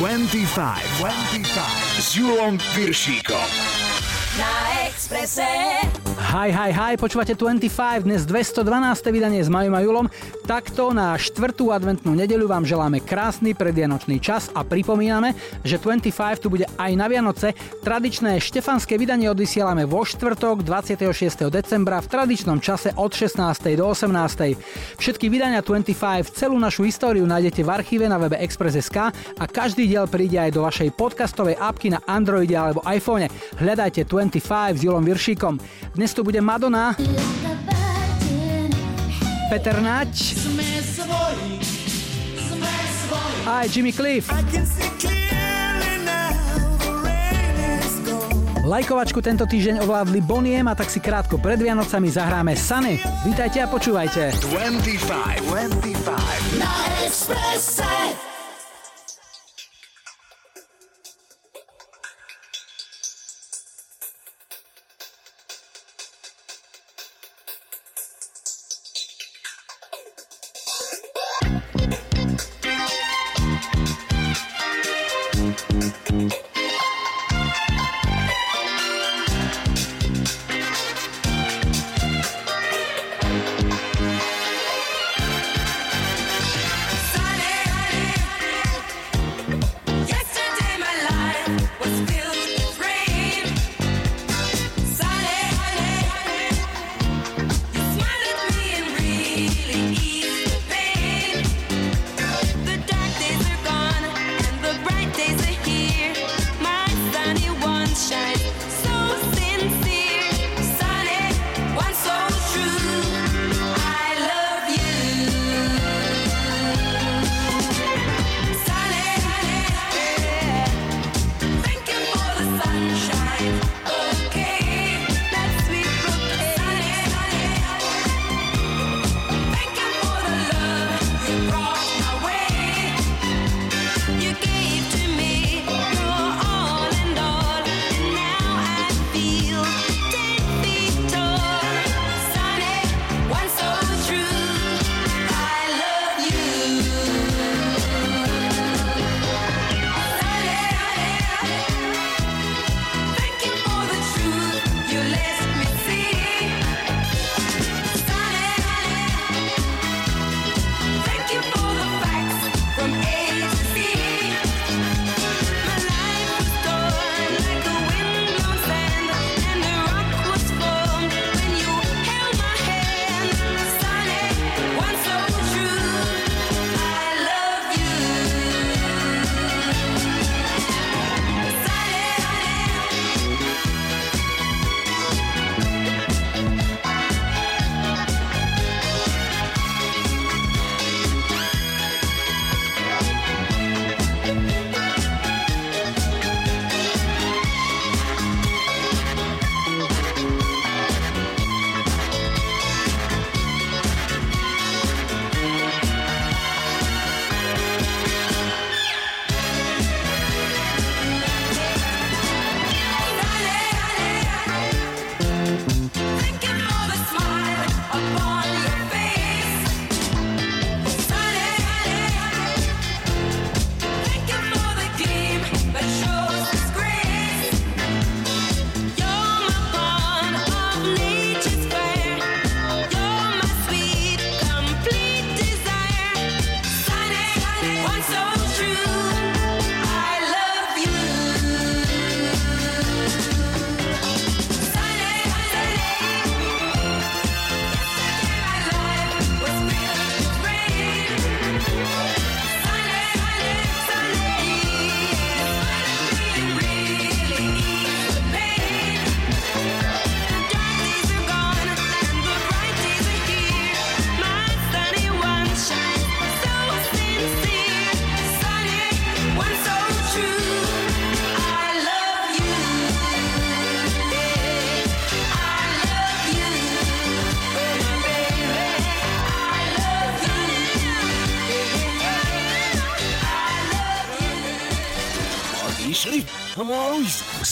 25 s Júlom Piršíkom na Expresse. Hi, počúvate 25, dnes 212. vydanie s Majom a Julom. Takto na 4. adventnú nedeľu vám želáme krásny predvianočný čas a pripomíname, že 25 tu bude aj na Vianoce. Tradičné štefanské vydanie odvysielame vo štvrtok 26. decembra v tradičnom čase od 16. do 18. Všetky vydania 25, celú našu históriu nájdete v archíve na webe Express.sk a každý diel príde aj do vašej podcastovej apky na Androide alebo iPhone. Hľadajte 25 s Julom Piršíkom. Dnes tu bude Madonna, Peter Nať a Jimmy Cliff. Lajkovačku tento týždeň ovládli Boniem a tak si krátko pred Vianocami zahráme Sunny. Vítajte a počúvajte. 25 na Expresse.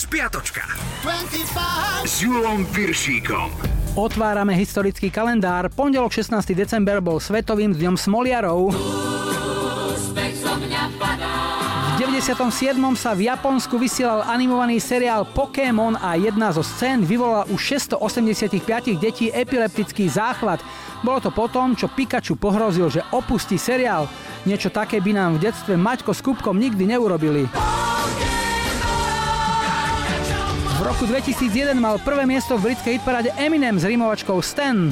Spiatočka 25 s Júlom Piršíkom. Otvárame historický kalendár. Pondelok 16. december bol svetovým dňom smoliarov. V 90. 97. sa v Japonsku vysielal animovaný seriál Pokémon a jedna zo scén vyvolala u 685 detí epileptický záchvat. Bolo to potom, čo Pikachu pohrozil, že opustí seriál. Niečo také by nám v detstve Maťko s Kubkom nikdy neurobili. V roku 2001 mal prvé miesto v britskej hitparáde Eminem s rimovačkou Stan.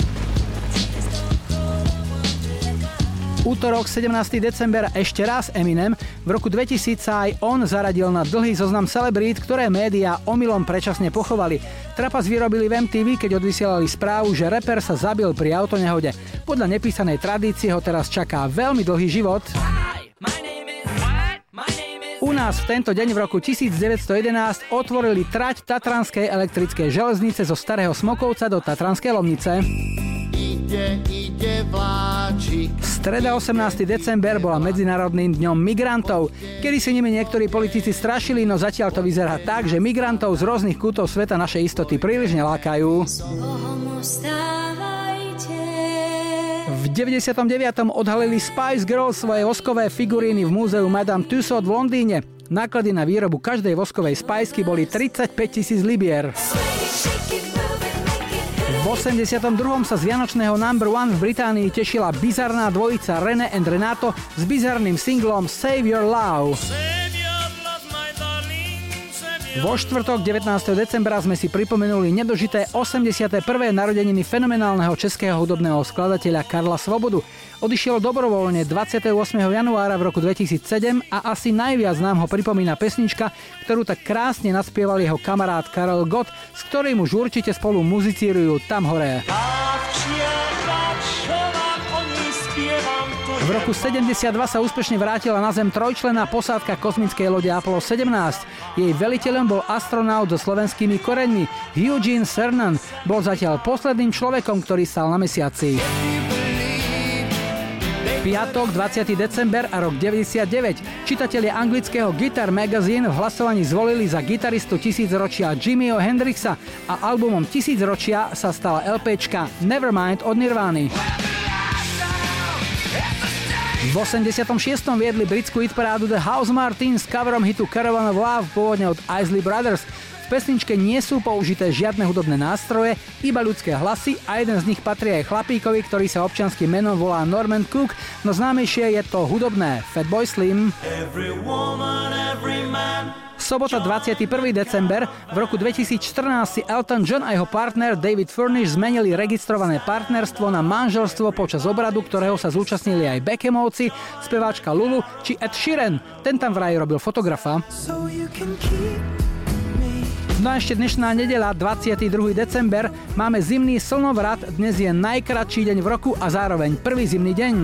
Útorok 17. december ešte raz Eminem. V roku 2000 sa aj on zaradil na dlhý zoznam celebrít, ktoré médiá omylom predčasne pochovali. Trapas vyrobili v MTV, keď odvysielali správu, že reper sa zabil pri autonehode. Podľa nepísanej tradície ho teraz čaká veľmi dlhý život. U nás v tento deň v roku 1911 otvorili trať Tatranskej elektrickej železnice zo Starého Smokovca do Tatranskej Lomnice. Streda 18. december bola Medzinárodným dňom migrantov. Kedy si nimi niektorí politici strašili, no zatiaľ to vyzerá tak, že migrantov z rôznych kútov sveta naše istoty príliš nelákajú. V 99. odhalili Spice Girls svoje voskové figuríny v múzeu Madame Tussaud v Londýne. Náklady na výrobu každej voskovej spajsky boli 35 000 libier. V 82. sa z vianočného number one v Británii tešila bizarná dvojica Rene and Renato s bizarným singlom Save Your Love. Vo štvrtok 19. decembra sme si pripomenuli nedožité 81. narodeniny fenomenálneho českého hudobného skladateľa Karla Svobodu. Odišiel dobrovoľne 28. januára v roku 2007 a asi najviac nám ho pripomína pesnička, ktorú tak krásne naspieval jeho kamarát Karel Gott, s ktorým už určite spolu muzicírujú tam hore. V roku 72 sa úspešne vrátila na Zem trojčlenná posádka kozmickej lode Apollo 17. Jej veliteľom bol astronaut so slovenskými koreňmi Eugene Cernan. Bol zatiaľ posledným človekom, ktorý stál na mesiaci. Piatok, 20. december a rok 99. Čitatelia anglického Guitar Magazine v hlasovaní zvolili za gitaristu tisícročia Jimiho Hendrixa a albumom tisícročia sa stala LPčka Nevermind od Nirvány. V 86. viedli britskú hitparádu The House Martin s coverom hitu Caravan Love pôvodne od Isley Brothers. V pesničke nie sú použité žiadne hudobné nástroje, iba ľudské hlasy a jeden z nich patrí aj chlapíkovi, ktorý sa občianskym menom volá Norman Cook, no známejšie je to hudobné Fatboy Slim. Sobota 21. december v roku 2014 si Elton John a jeho partner David Furnish zmenili registrované partnerstvo na manželstvo počas obradu, ktorého sa zúčastnili aj Beckhamovci, speváčka Lulu či Ed Sheeran. Ten tam vraj robil fotografa. No a ešte dnešná nedeľa, 22. december, máme zimný slnovrat, dnes je najkratší deň v roku a zároveň prvý zimný deň.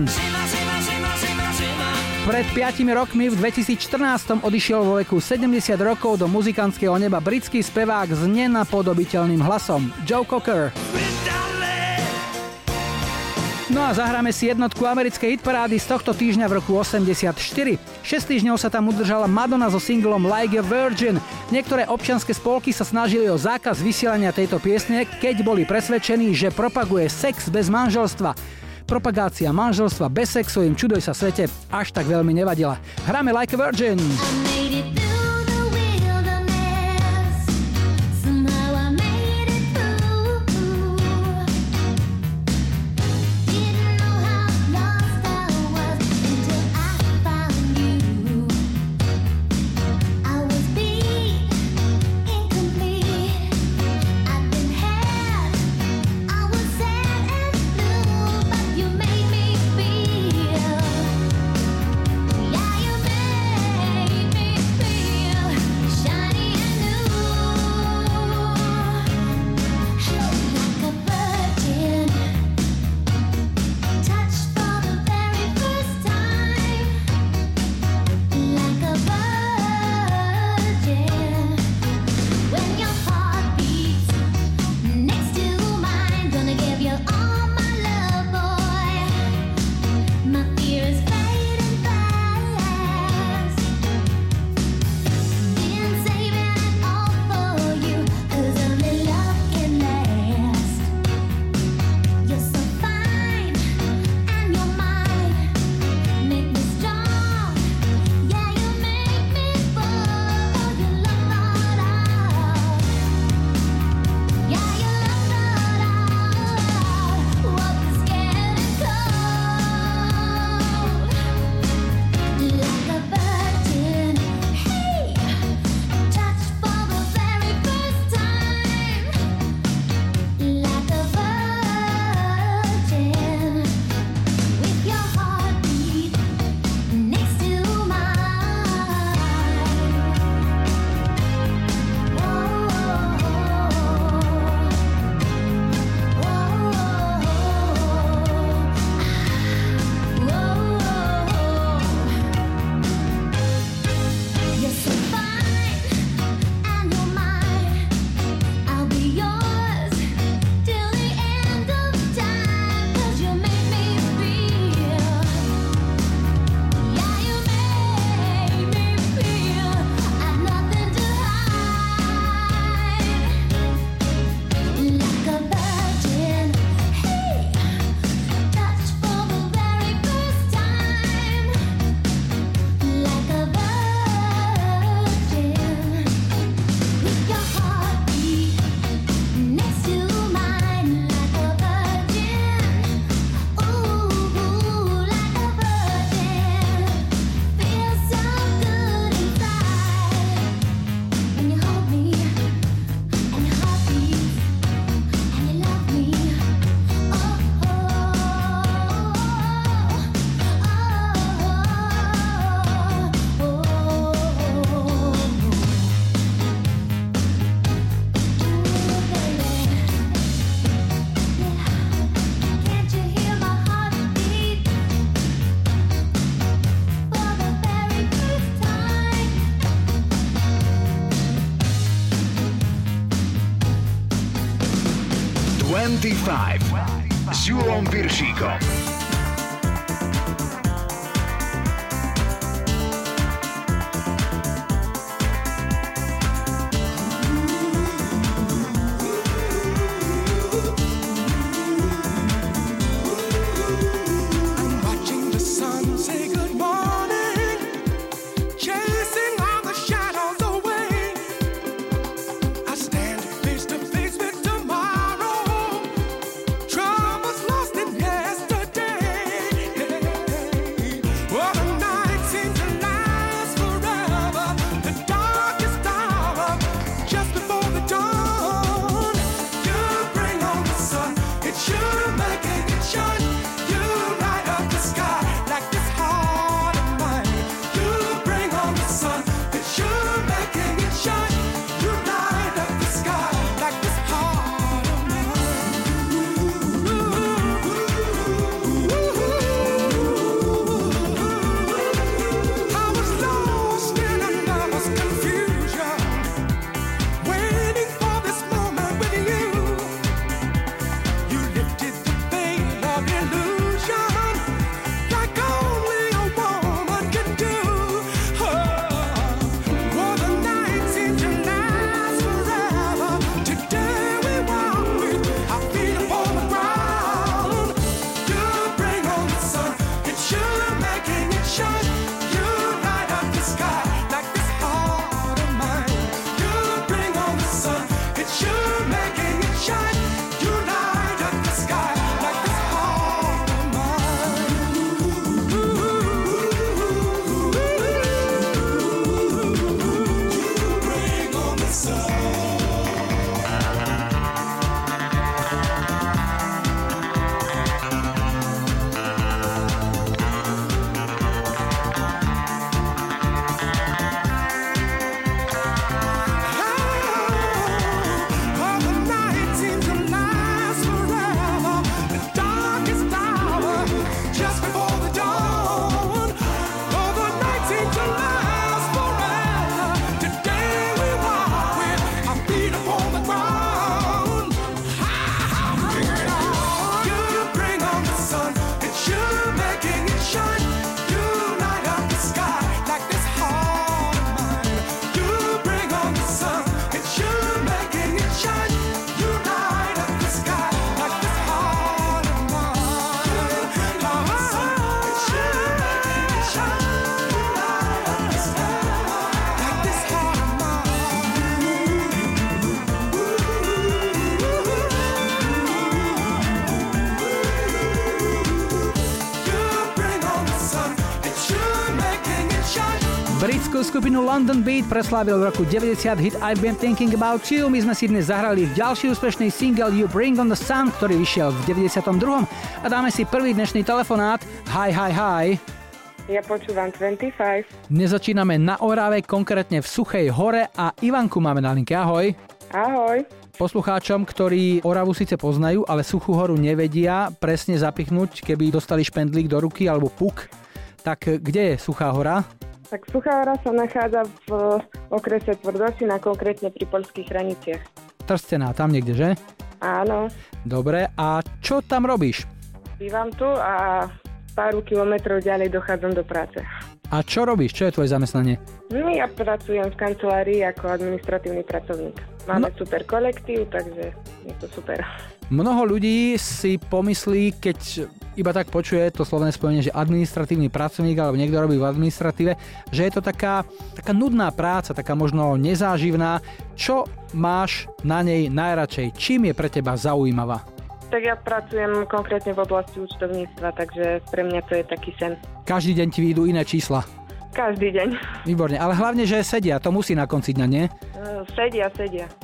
Pred 5 rokmi v 2014 odišiel vo veku 70 rokov do muzikantského neba britský spevák s nenapodobiteľným hlasom Joe Cocker. No a zahráme si jednotku americkej hitparády z tohto týždňa v roku 84. 6 týždňov sa tam udržala Madonna so singlom Like a Virgin. Niektoré občianske spolky sa snažili o zákaz vysielania tejto piesne, keď boli presvedčení, že propaguje sex bez manželstva. Propagácia manželstva bez sexu im čuduj sa svete až tak veľmi nevadila. Hráme Like a Virgin. 25 s Júlom Piršíkom. Skupinu London Beat preslávil v roku 90 hit I've Been Thinking About You. My sme si dnes zahrali ďalší úspešný single You Bring on the Sun, ktorý vyšiel v 92. A dáme si prvý dnešný telefonát. Hi, hi, hi. Ja počúvam 25. Dnes začíname na Orave, konkrétne v Suchej hore a Ivanku máme na linke. Ahoj. Ahoj. Poslucháčom, ktorí Oravu síce poznajú, ale Suchú horu nevedia presne zapichnúť, keby dostali špendlík do ruky alebo puk. Tak kde je Suchá hora? Tak Suchá hora sa nachádza v okrese Tvrdošina, konkrétne pri poľských hraniciach. Trstená, tam niekde, že? Áno. Dobre, a čo tam robíš? Bývam tu a pár kilometrov ďalej dochádzam do práce. A čo robíš? Čo je tvoje zamestnanie? Ja pracujem v kancelárii ako administratívny pracovník. Máme super kolektív, takže je to super. Mnoho ľudí si pomyslí, keď iba tak počuje to slovné spojenie, že administratívny pracovník alebo niekto robí v administratíve, že je to taká nudná práca, taká možno nezáživná. Čo máš na nej najradšej? Čím je pre teba zaujímavá? Tak ja pracujem konkrétne v oblasti účtovníctva, takže pre mňa to je taký sen. Každý deň ti vyjdú iné čísla? Každý deň. Výborne, ale hlavne, že sedia, to musí na konci dňa, nie? Sedia.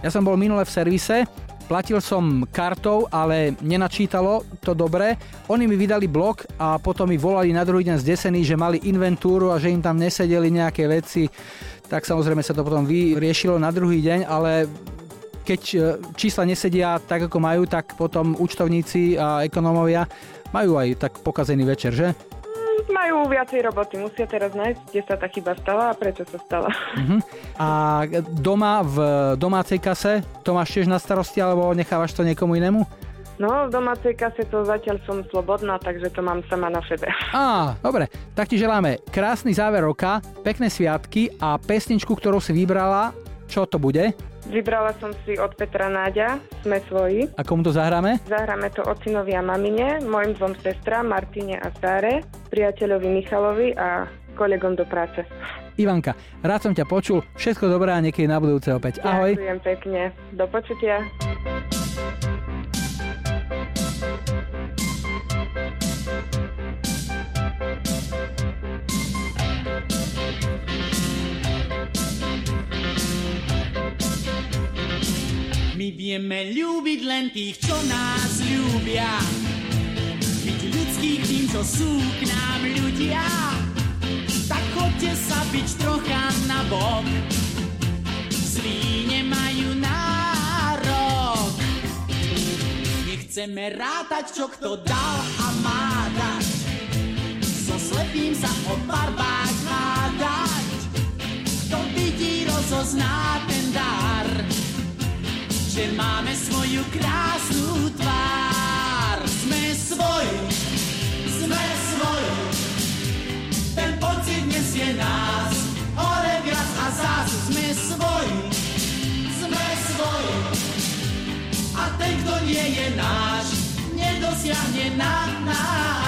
Ja som bol minule v servise. Platil som kartou, ale nenačítalo to dobre. Oni mi vydali blok a potom mi volali na druhý deň zdesení, že mali inventúru a že im tam nesedeli nejaké veci. Tak samozrejme sa to potom vyriešilo na druhý deň, ale keď čísla nesedia tak, ako majú, tak potom účtovníci a ekonómovia majú aj tak pokazený večer, že? Majú viacej roboty, musia teraz nájsť, kde sa tá chyba stala a prečo sa stala. Uh-huh. A doma v domácej kase to máš tiež na starosti alebo nechávaš to niekomu inému? No, v domácej kase to zatiaľ som slobodná, takže to mám sama na sebe. Á, dobre. Tak ti želáme krásny záver roka, pekné sviatky a pesničku, ktorú si vybrala, čo to bude? Vybrala som si od Petra Náďa, Sme svoji. A komu to zahráme? Zahráme to ocinovi a mamine, mojim dvom sestra, Martine a Sáre, priateľovi Michalovi a kolegom do práce. Ivanka, rád som ťa počul, všetko dobré a niekedy na budúce opäť. Ahoj. Ďakujem pekne, do počutia. My vieme ľúbiť len tých, čo nás ľúbia. Byť ľudských tým, čo sú k nám ľudia. Tak chodte sa byť trocha na bok. Zlí nemajú nárok. Nechceme rátať, čo kto dal a má dať. So slepým sa o farbách hádať. Kto vidí, rozozná ten dar. Že máme svoju krásnu tvár. Sme svoji, ten pocit nesie nás, hore viac a zás. Sme svoji, a ten, kto nie je náš, nedosiahne na nás.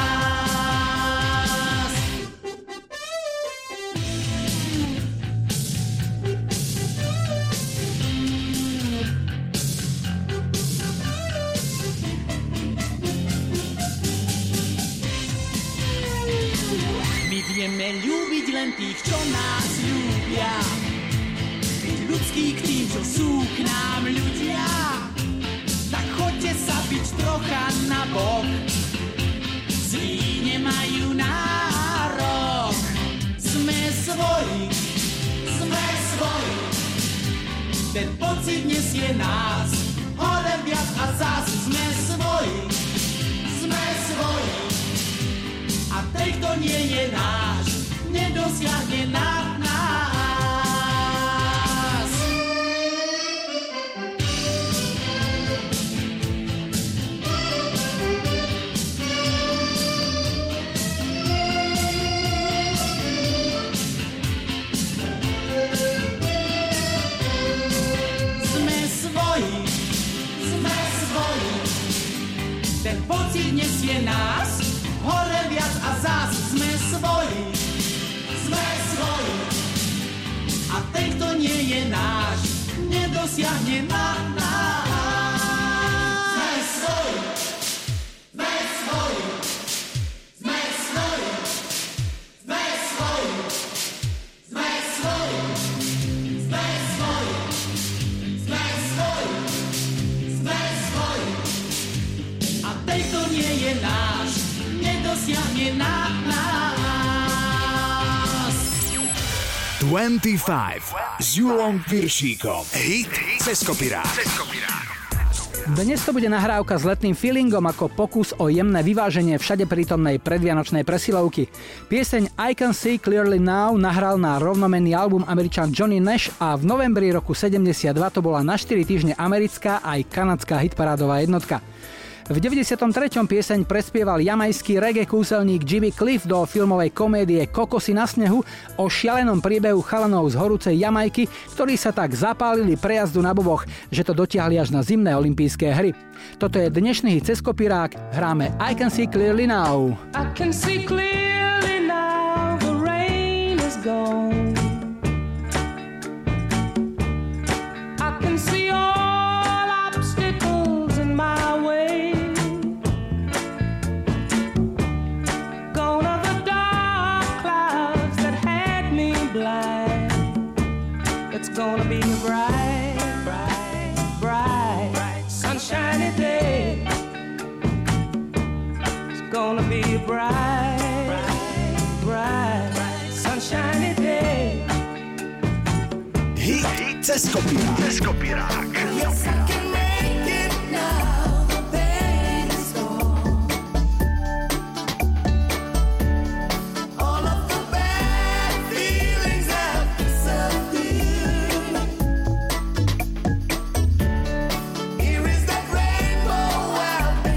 Vieme ľúbiť len tých, čo nás ľúbia. Byť ľudský k tým, čo sú k nám ľudia. Tak choďte sa byť trocha na bok. Zlí nemajú nárok. Sme svoji, ten pocit nesie nás, hore viac a zás. Sme svoji, a ten, kto nie je náš, nedosiahne nad nás. Sme svoji, ten pocit nesie nás. Hore viac a zás. Sme svoji, a ten, kto nie je náš, nedosiahne na nás. Sme svoji, sme svoji, sme svoji, sme svoji, sme svoji, sme svoji, sme svoji, a ten, kto nie je náš, nedosiahne na nás. 25 s Júlom Piršíkom. Hit cez kopirát. Dnes to bude nahrávka s letným feelingom ako pokus o jemné vyváženie všade prítomnej predvianočnej presilovky. Pieseň I Can See Clearly Now nahral na rovnomenný album Američan Johnny Nash a v novembri roku 72 to bola na 4 týždne americká aj kanadská hitparádová jednotka. V 93. pieseň prespieval jamajský reggae kúselník Jimmy Cliff do filmovej komédie Kokosy na snehu o šialenom príbehu chalanov z horúcej Jamajky, ktorí sa tak zapálili prejazdu na boboch, že to dotiahli až na zimné olympijské hry. Toto je dnešný hit cez kopirák, hráme I Can See Clearly Now. I can see clearly now, the rain is gone. I can see all obstacles in my way. It's gonna be a bright, bright, bright, bright, sunshiny day. It's gonna be a bright, bright, bright, bright, sunshiny day. Hit cez kopirák. Cez kopirák. Yes, I can make it now. The pain is gone. All of the bad feelings have disappeared. Here is that rainbow out there.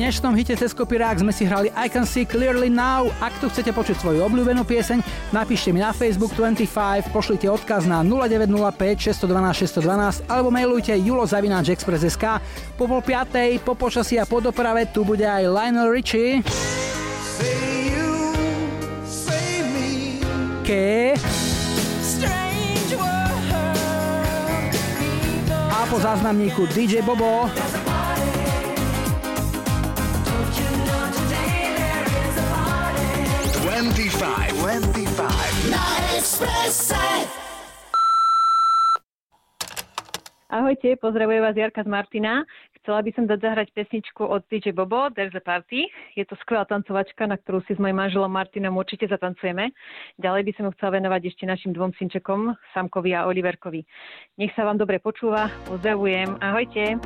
dnešnom hite cez kopirák sme si hrali I Can See Clearly Now. Ak tu chcete počuť svoju obľúbenú pieseň, napíšte mi na Facebook 25, pošlite odkaz na 0905 612 612 alebo mailujte julo@express.sk. Po 4:30, po počasí a po doprave tu bude aj Lionel Richie. Say you, say me. A po záznamníku DJ Bobo. Ahojte, pozdravuje vás Jarka z Martina. Chcela by som dať zahrať pesničku od DJ Bobo, There's a Party. Je to skvelá tancovačka, na ktorú si s mojím manželom Martinom určite zatancujeme. Ďalej by som ju chcela venovať ešte našim dvom synčekom, Samkovi a Oliverkovi. Nech sa vám dobre počúva, pozdravujem, ahojte.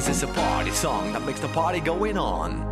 This is a party song that makes the party going on.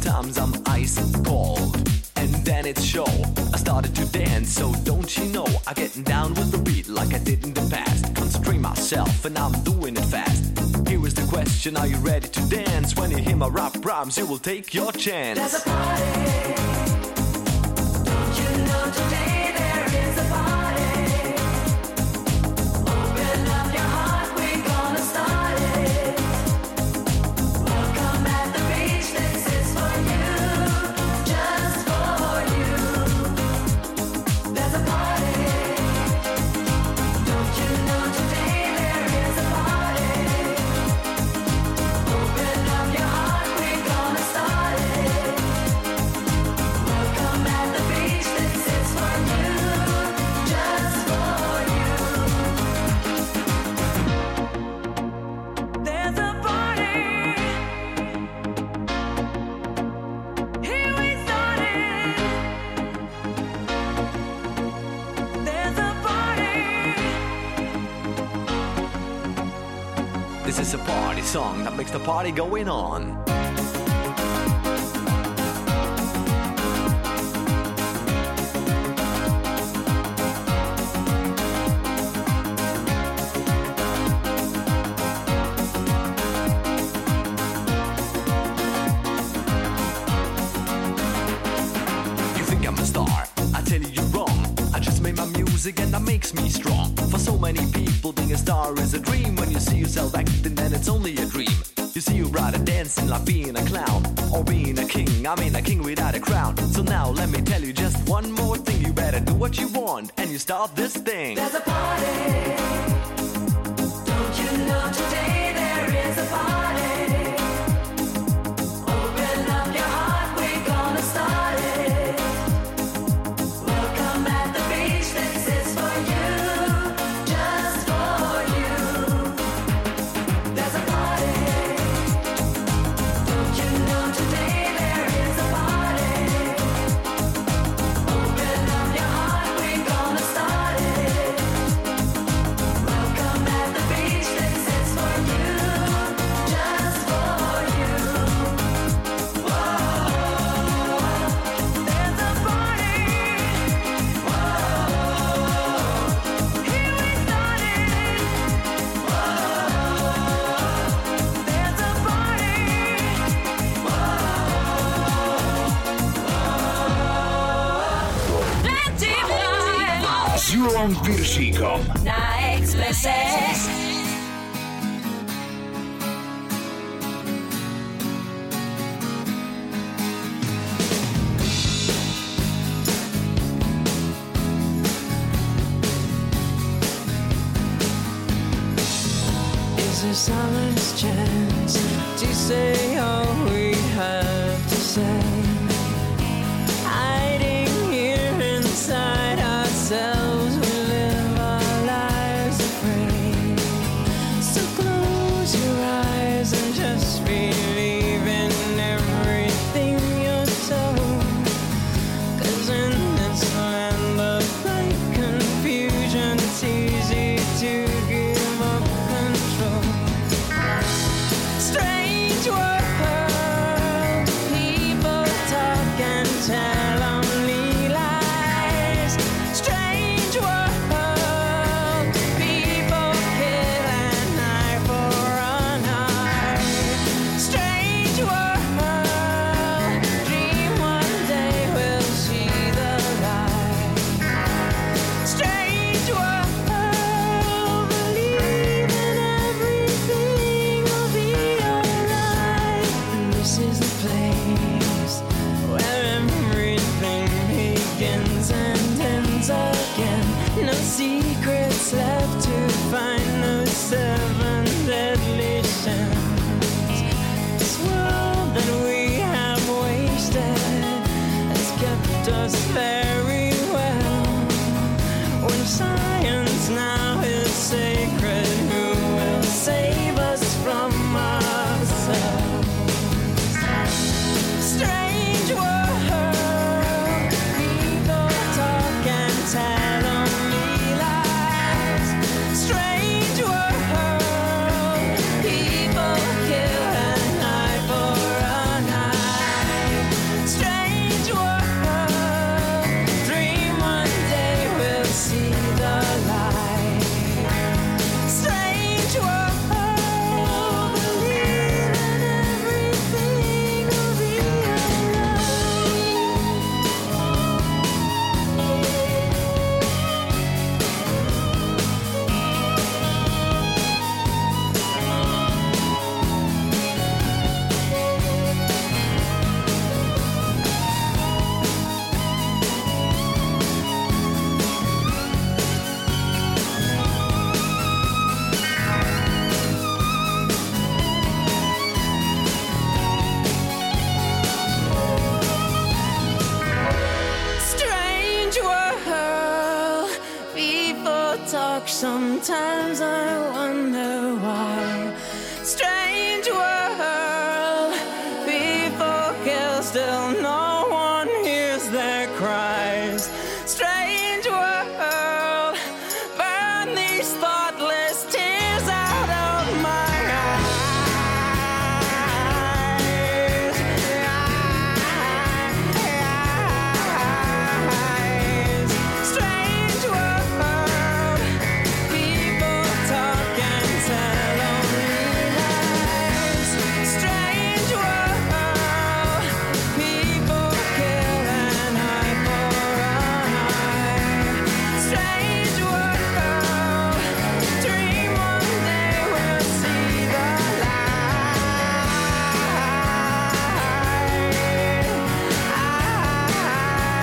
Sometimes I'm ice cold, and then it's show. I started to dance, so don't you know? I get down with the beat like I did in the past. Constrain myself, and I'm doing it fast. Here is the question: are you ready to dance? When you hear my rap rhymes, you will take your chance. There's a party. Don't you know today there is a party? Open up your heart, we're gonna start it. Song that makes the party going on. You think I'm a star? I tell you you're wrong. I just made my music and that makes me strong. For so many people, being a star is a dream. When you see yourself acting, then it's only a dream. You see you rather dancing like being a clown or being a king. I mean a king without a crown. So now let me tell you just one more thing. You better do what you want and you start this thing. There's a party. Don't you know today there is a party? Open up your heart, we're gonna start it. Welcome at the beach, this is for you. Just for you. There's a party. Welcome at the beach, this is for you. Júlom Piršíkom na Expresse. Is our last chance to say all we have to say, hiding here inside ourselves, we live our lives afraid, so close your eyes and just believe in everything you're told, 'cause in this land of light confusion it's easy to give up control. Strange world, people talk and tell only lies. Strange world, people kill an eye for an eye. Strange world, dream one day we'll see the light. Strange world, believe in everything will be alright. And this is the place where everything begins and ends again. No secrets left to find, no 7 deadly sins. This world that we have wasted has kept us very well. When science now is sacred, who will save us from ourselves? Strange world, people talk and tell only lies. Strange world, people kill an eye for an eye. Strange world, dream one day we'll see the light. Strange world, believe in everything will be alright. Strange world, people talk, sometimes I wonder why. Strange world, people kill, still no one hears their cries. Strange world, burn these thoughtless tears out of my eyes. Strange world, people talk and tell only lies. Strange world, people kill an eye for an eye. Strange world, dream one day we'll see the light. Strange world, people kill and people hate and people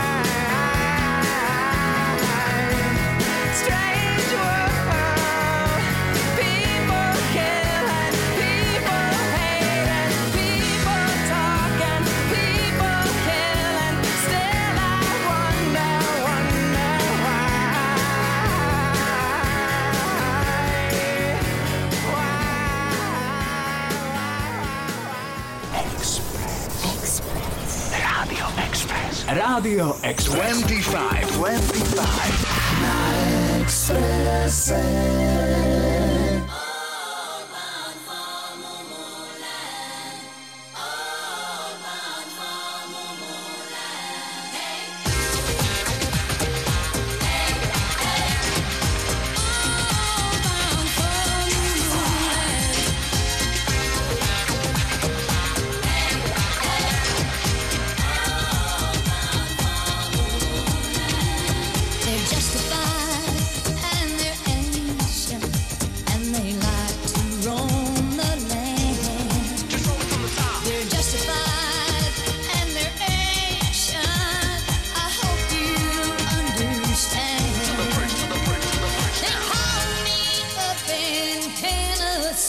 talk and people kill, and still I wonder Rádio Express. Rádio Express. 25 na Expresse. They're justified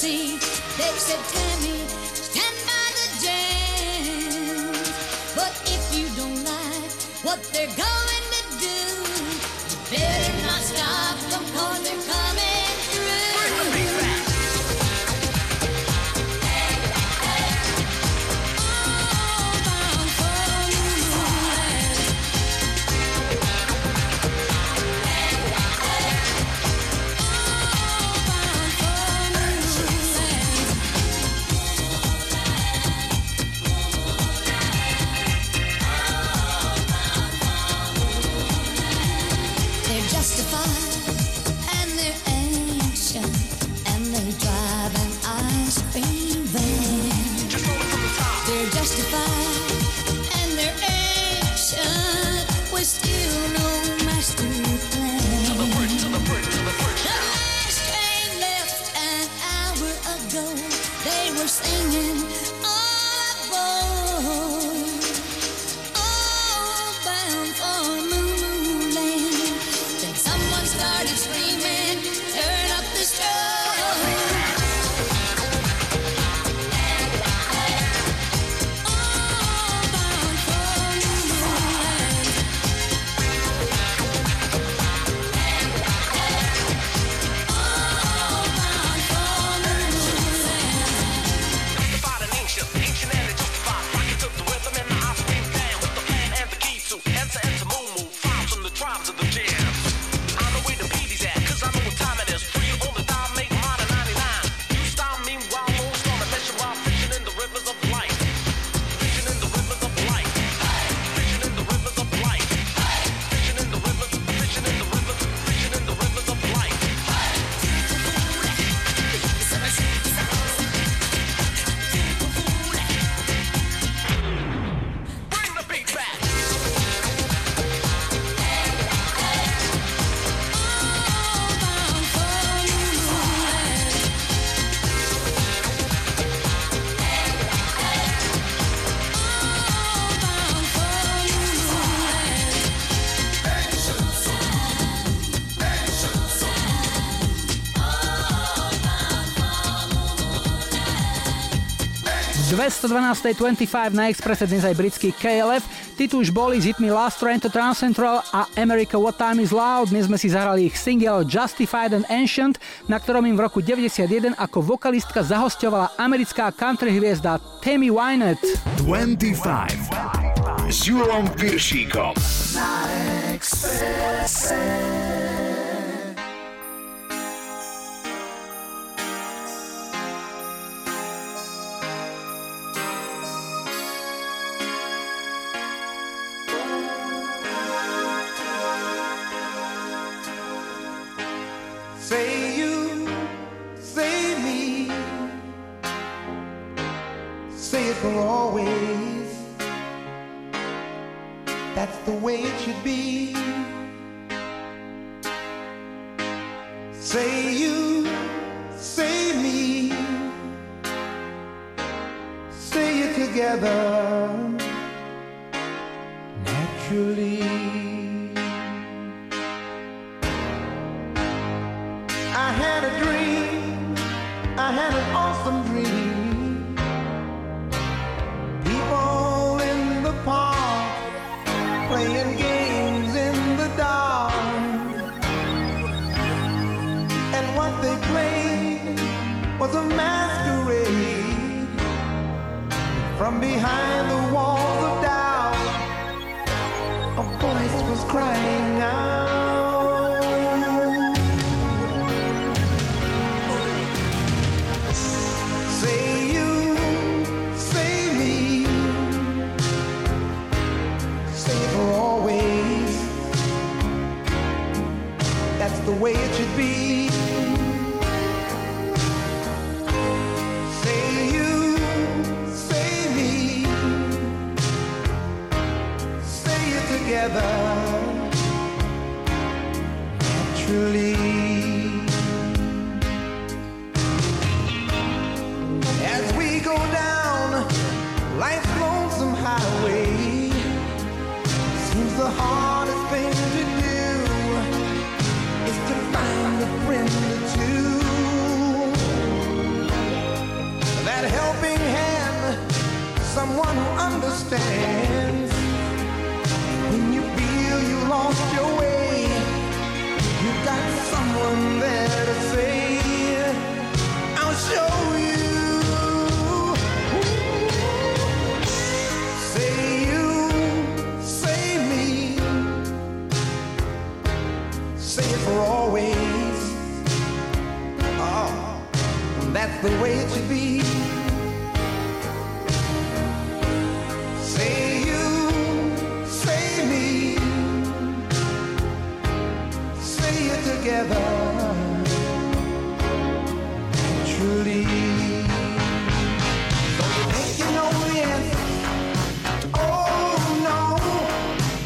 see. They said, Tammy, stand by the jam. But if you don't like what they're going to do, you better not stop them, 'cause they're coming through. V 112.25 na Expresse dnes aj britský KLF. Tí tu už boli s hitmi Last Train to Transcentral a America What Time Is Loud. Dnes sme si zahrali ich single Justified and Ancient, na ktorom im v roku 91 ako vokalistka zahosťovala americká country hviezda Tammy Wynette. 25 s Júlom Piršíkom na Expresse. helping hand, someone who understands. When you feel you lost your way, you got someone there to say, I'll show you. Say you, say me, say it for always. Oh, that's the way it should be. Say you, say me, say it together, truly. Don't you think you know the answer?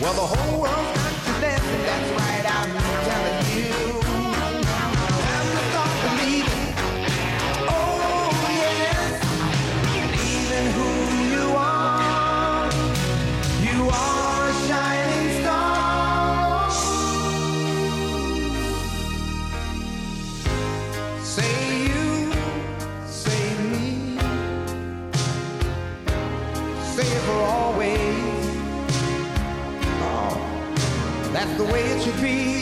Well, the whole world's got to dance, and that's right, I'm telling you. Time to start believing, oh yes, believing who you are a shining star. Say you, say me, say it for always. That's the way it should be.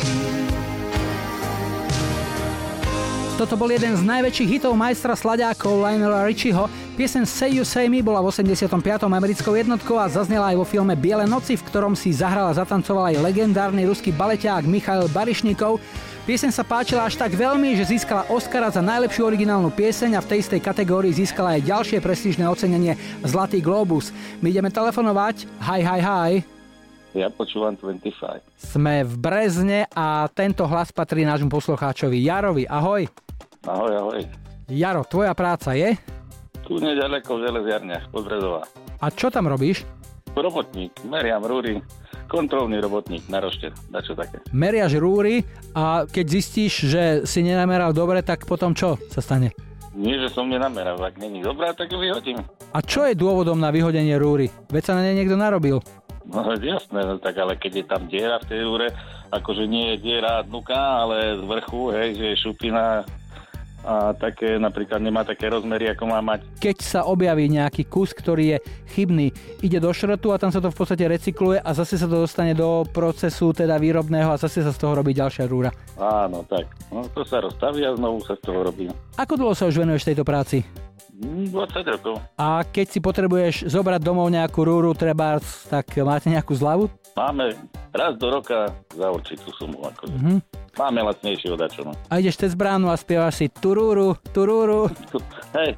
Toto bol jeden z najväčších hitov majstra sladákov Lionela Richieho. Pieseň Say You Say Me bola v 85. americkou jednotkou a zaznela aj vo filme Biele noci, v ktorom si zahral a zatancoval aj legendárny ruský baleťák Michail Baryšnikov. Pieseň sa páčila až tak veľmi, že získala Oscara za najlepšiu originálnu pieseň a v tej istej kategórii získala aj ďalšie prestížne ocenenie Zlatý globus. My ideme telefonovať. Hi. Ja počúvam 25. Sme v Brezne a tento hlas patrí nášmu poslucháčovi Jarovi. Ahoj. Ahoj. Jaro, tvoja práca je? Tu neďaleko v železiarniach, pod Brezová. A čo tam robíš? Robotník, meriam rúry, kontrolný robotník na rošte, dačo také. Meriaš rúry a keď zistíš, že si nenameral dobre, tak potom čo sa stane? Nie, že som nenameral, ak není dobrá, tak ju vyhodím. A čo je dôvodom na vyhodenie rúry? Veď sa na nej niekto narobil. No jasné, tak ale keď je tam diera v tej rúre, akože nie je diera dnuka, ale z vrchu, hej, že je šupina a také, napríklad nemá také rozmery, ako má mať. Keď sa objaví nejaký kus, ktorý je chybný, ide do šrotu a tam sa to v podstate recykluje a zase sa to dostane do procesu teda výrobného a zase sa z toho robí ďalšia rúra. Áno, tak. No, to sa rozstaví a znovu sa z toho robí. Ako dlho sa už venuješ tejto práci? 20 rokov. A keď si potrebuješ zobrať domov nejakú rúru, trebárs, tak máte nejakú zľavu? Máme raz do roka za určitú sumu. Akože. Mm-hmm. Máme lacnejšie odačo. No. A ideš cez bránu a spievaš si tururu, tururu. Hej.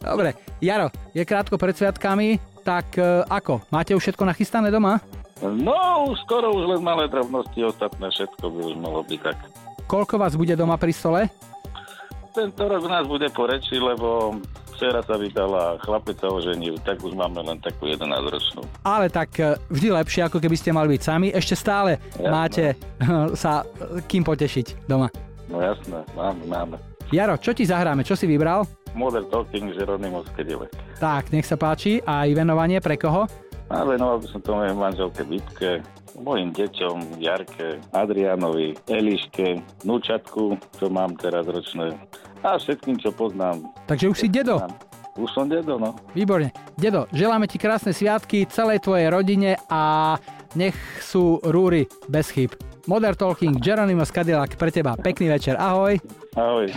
Dobre, Jaro, je krátko pred sviatkami, tak ako? Máte už všetko nachystané doma? No, skoro už len malé drobnosti, ostatné všetko by už mohlo byť tak. Koľko vás bude doma pri stole? Tento rok nás bude po reči, lebo včera sa vydala, chlapec sa oženil, tak už máme len takú 11-ročnú. Ale tak vždy lepšie, ako keby ste mali byť sami. Ešte stále jasné. Máte sa kým potešiť doma. No jasné, máme. Jaro, čo ti zahráme? Čo si vybral? Modern Talking, Jeronimo Skedilek. Tak, nech sa páči. A aj venovanie pre koho? A venoval by som to mojej manželke Vítke, mojim deťom Jarke, Adrianovi, Eliške, vnúčatku, čo mám teraz ročné, a všetkým, čo poznám. Takže už si dedo? Už som dedo, no. Výborne. Dedo, želáme ti krásne sviatky celej tvojej rodine a nech sú rúry bez chyb. Modern Talking, Jeronimo Skadilák pre teba. Pekný večer, ahoj. Ahoj.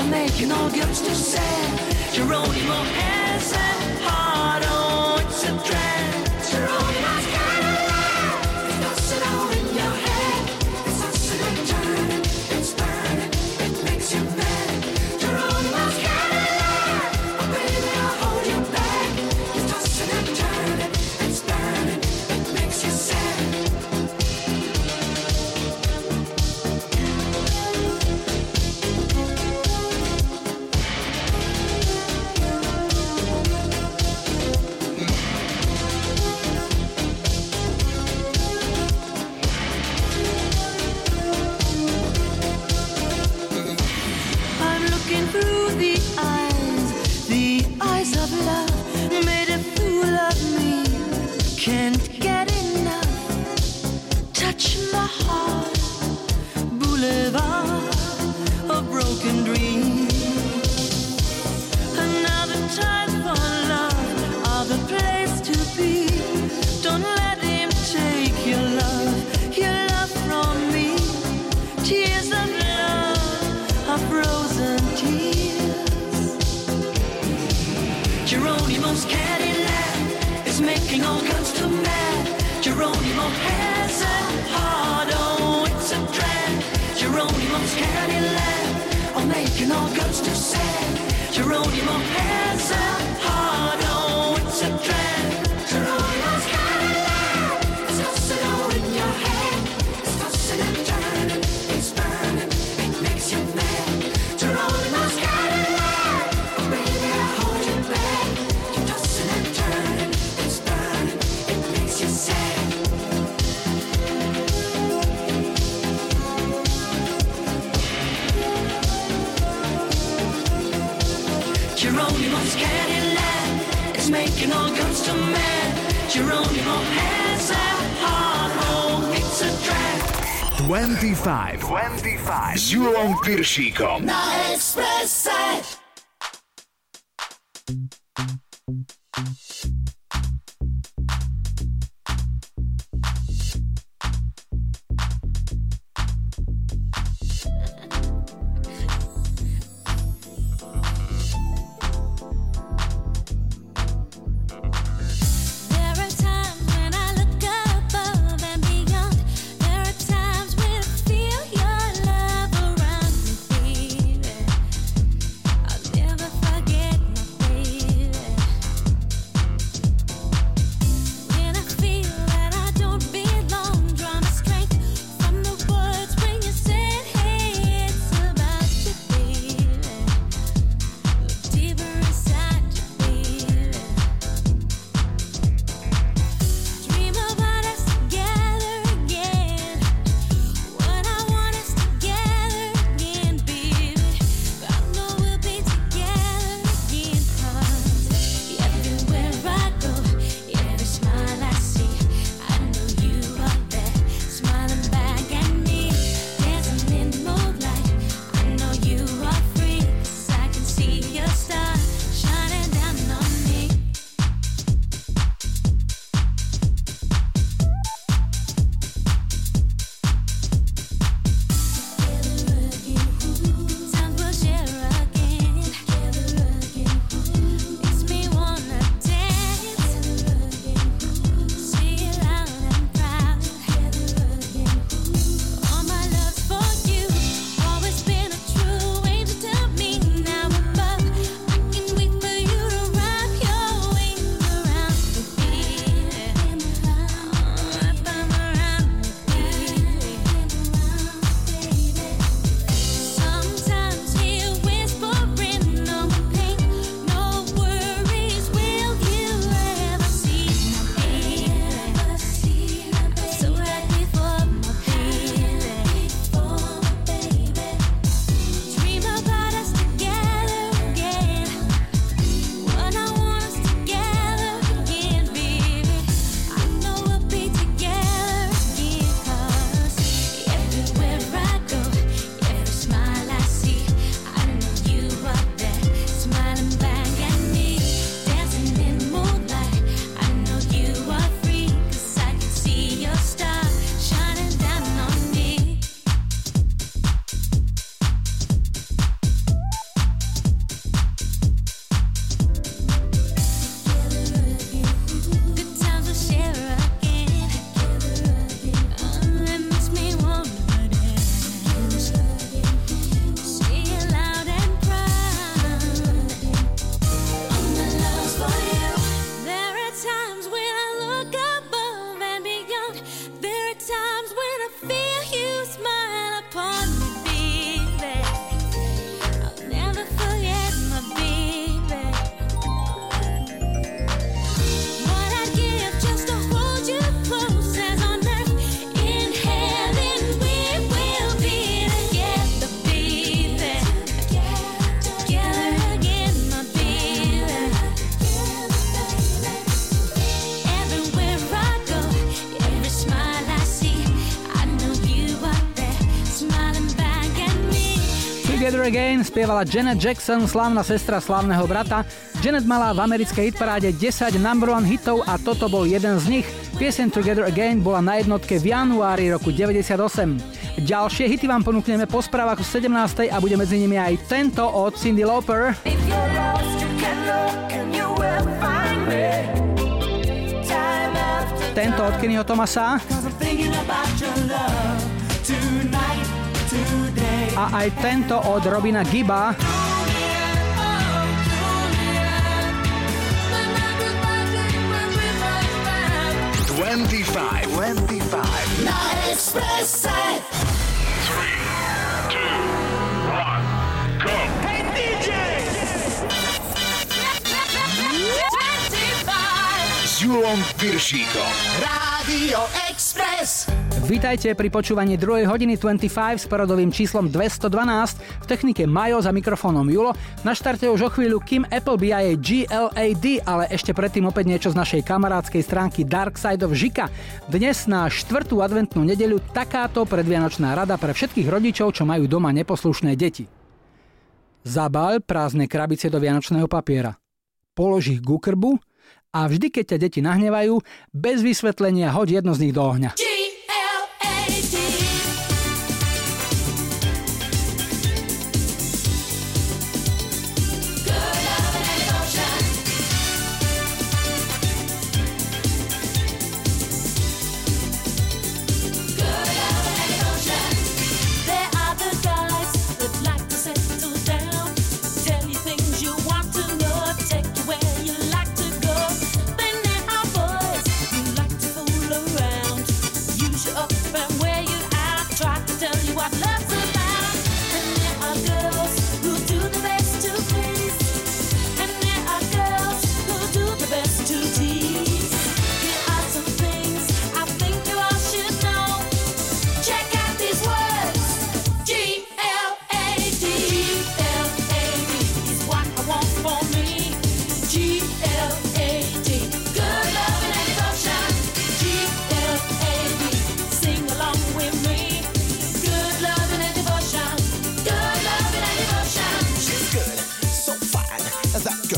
or making all girls too sad. Geronimo has a heart, oh, it's a drag. Geronimo's got a laugh. There's nothing all in your head. It's tossing and turning, it's burning, it makes you mad. Geronimo's got a laugh. Oh, baby, I'll hold you back. You're tossing and turning, it's burning, it makes you sad. S Júlom Piršíkom na Expresse. Together Again spievala Janet Jackson, slávna sestra slávneho brata. Janet mala v americkej hitparáde 10 number one hitov a toto bol jeden z nich. Pieseň Together Again bola na jednotke v januári roku 98. Ďalšie hity vám ponúkneme po správach o 17. a bude medzi nimi aj tento od Cyndi Lauper. Tento od Kennyho Thomasa. A aj tento od Robina Gibba. Na Expresse. 3, 2, 1, go. Hey DJ! S Júlom Piršíkom. Rádio Express. Vítajte pri počúvaní 2. hodiny 25 s poradovým číslom 212 v technike Majo za mikrofónom Julo. Na štarte už o chvíľu Kim Appleby a jej GLAD, ale ešte predtým opäť niečo z našej kamarádskej stránky Dark Side of Žika. Dnes na 4. adventnú nedeľu takáto predvianočná rada pre všetkých rodičov, čo majú doma neposlušné deti. Zabaľ prázdne krabice do vianočného papiera. Polož ich ku krbu a vždy, keď ťa deti nahnevajú, bez vysvetlenia hoď jedno z nich do ohňa.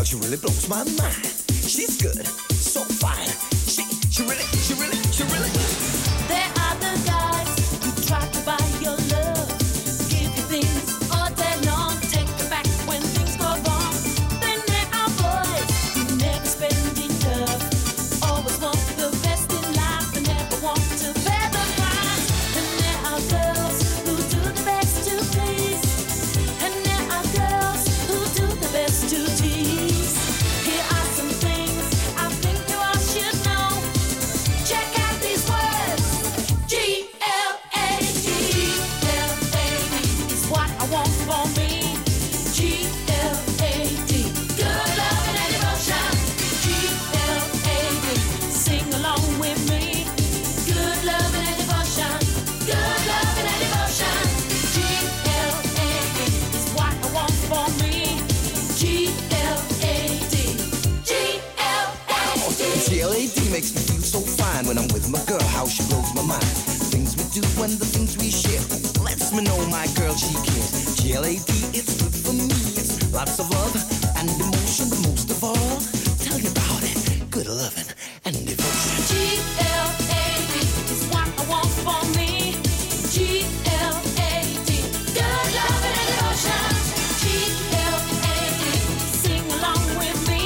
She really blows my mind. She's good, so fine. She really. There are the guys who try to buy your love, give you things all day long, take you back when things go wrong. Then there are boys who never spend enough, always want the best in life and never want to bear the price. And there are girls who do the best to please, and there are girls who do the best to tease. Makes me feel so fine when I'm with my girl, how she blows my mind. The things we do and the things we share, lets me know my girl, she cares. GLAD, it's good for me. It's lots of love and emotion, but most of all, tell you about it, good loving and devotion. GLAD is what I want for me. GLAD, good loving and devotion. GLAD, sing along with me.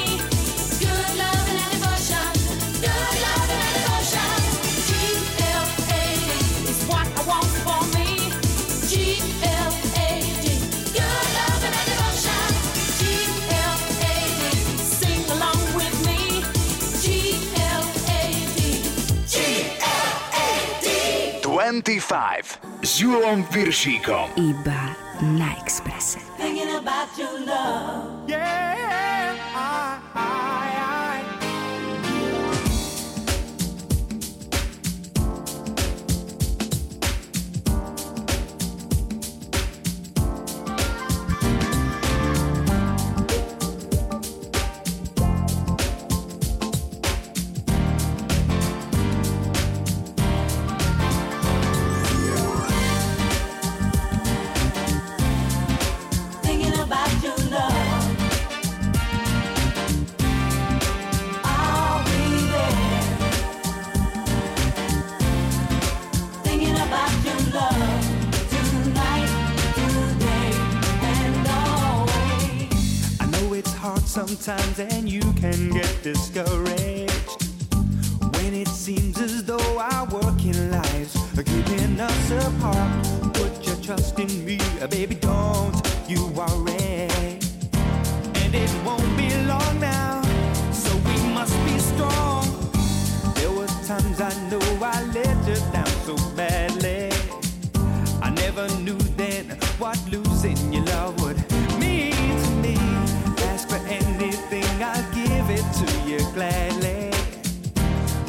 S Júlom Piršíkom. Iba na Expresse. Thinking about your love. Yeah, I. sometimes, and you can get discouraged when it seems as though our working lives are keeping us apart. Put your trust in me, baby, don't you worry, and it won't be long now, so we must be strong. There were times I know I let you down so badly. I never knew then what losing your love would mean to me. Ask for anything, I'll give it to you gladly,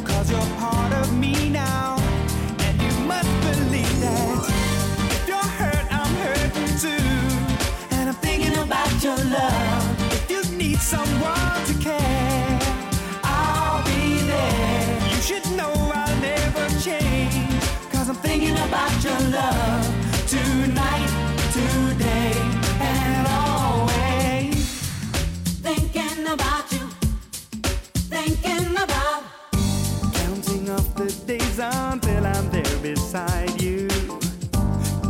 'cause you're part of me now, and you must believe that. If you're hurt, I'm hurting too, and I'm thinking about your love. If you need someone to care, I'll be there. You should know I'll never change, 'cause I'm thinking about your love tonight, today, and always. Thinking about you, thinking about. Counting up the days until I'm there beside you,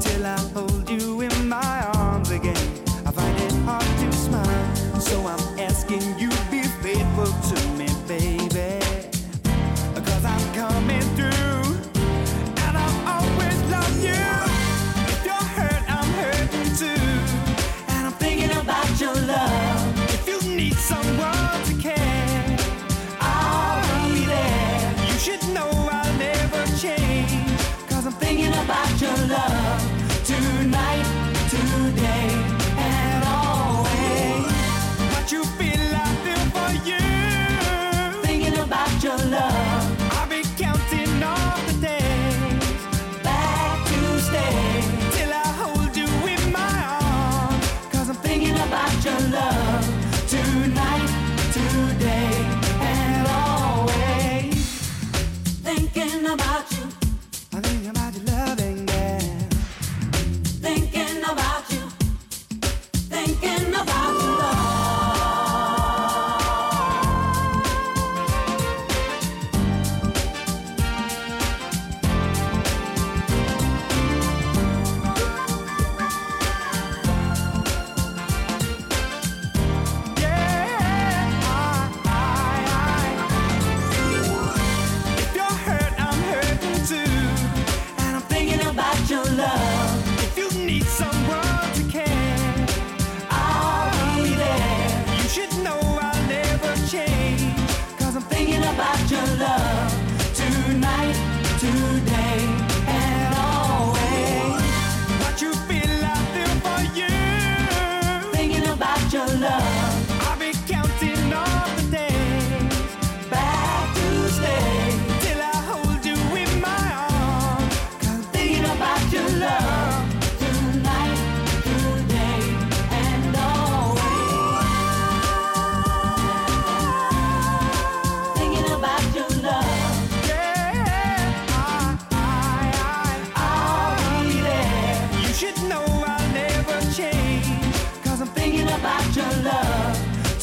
till I hold you in my arms again. I find it hard to smile, so I'm asking you be faithful to me, baby, 'cause I'm coming through. About your love. If you need someone to care, I'll be there. You should know I'll never change, 'cause I'm thinking about your love tonight, today, and always. What you feel, I feel for you. Thinking about your love. I'll be counting all the days back to stay. About your love tonight, today, and always. Thinking about you, I'm thinking about your loving, yeah. Thinking about you, thinking about your love. If you need someone to care, I'll be there. You should know I'll never change, 'cause I'm thinking about your love tonight, today, and always. What you feel, I feel for you. Thinking about your love. I'll be counting all the days back to stay. About your love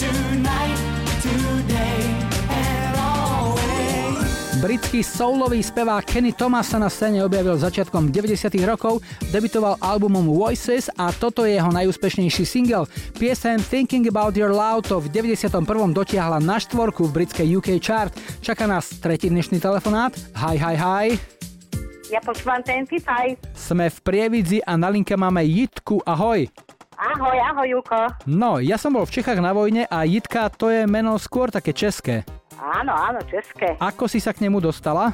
tonight, today, and always. Britský soulový spevák Kenny Thomas sa na scéne objavil začiatkom 90. rokov, debutoval albumom Voices a toto je jeho najúspešnejší single. Pieseň Thinking About Your Love to v 91. dotiahla na štvorku v britskej UK chart. Čaká nás tretí dnešný telefonát. Hi. Ja počúvam Tentify. Sme v Prievidzi a na linke máme Jitku. Ahoj. Ahoj, Julko. No, ja som bol v Čechách na vojne a Jitka, to je meno skôr také české. Áno, české. Ako si sa k nemu dostala?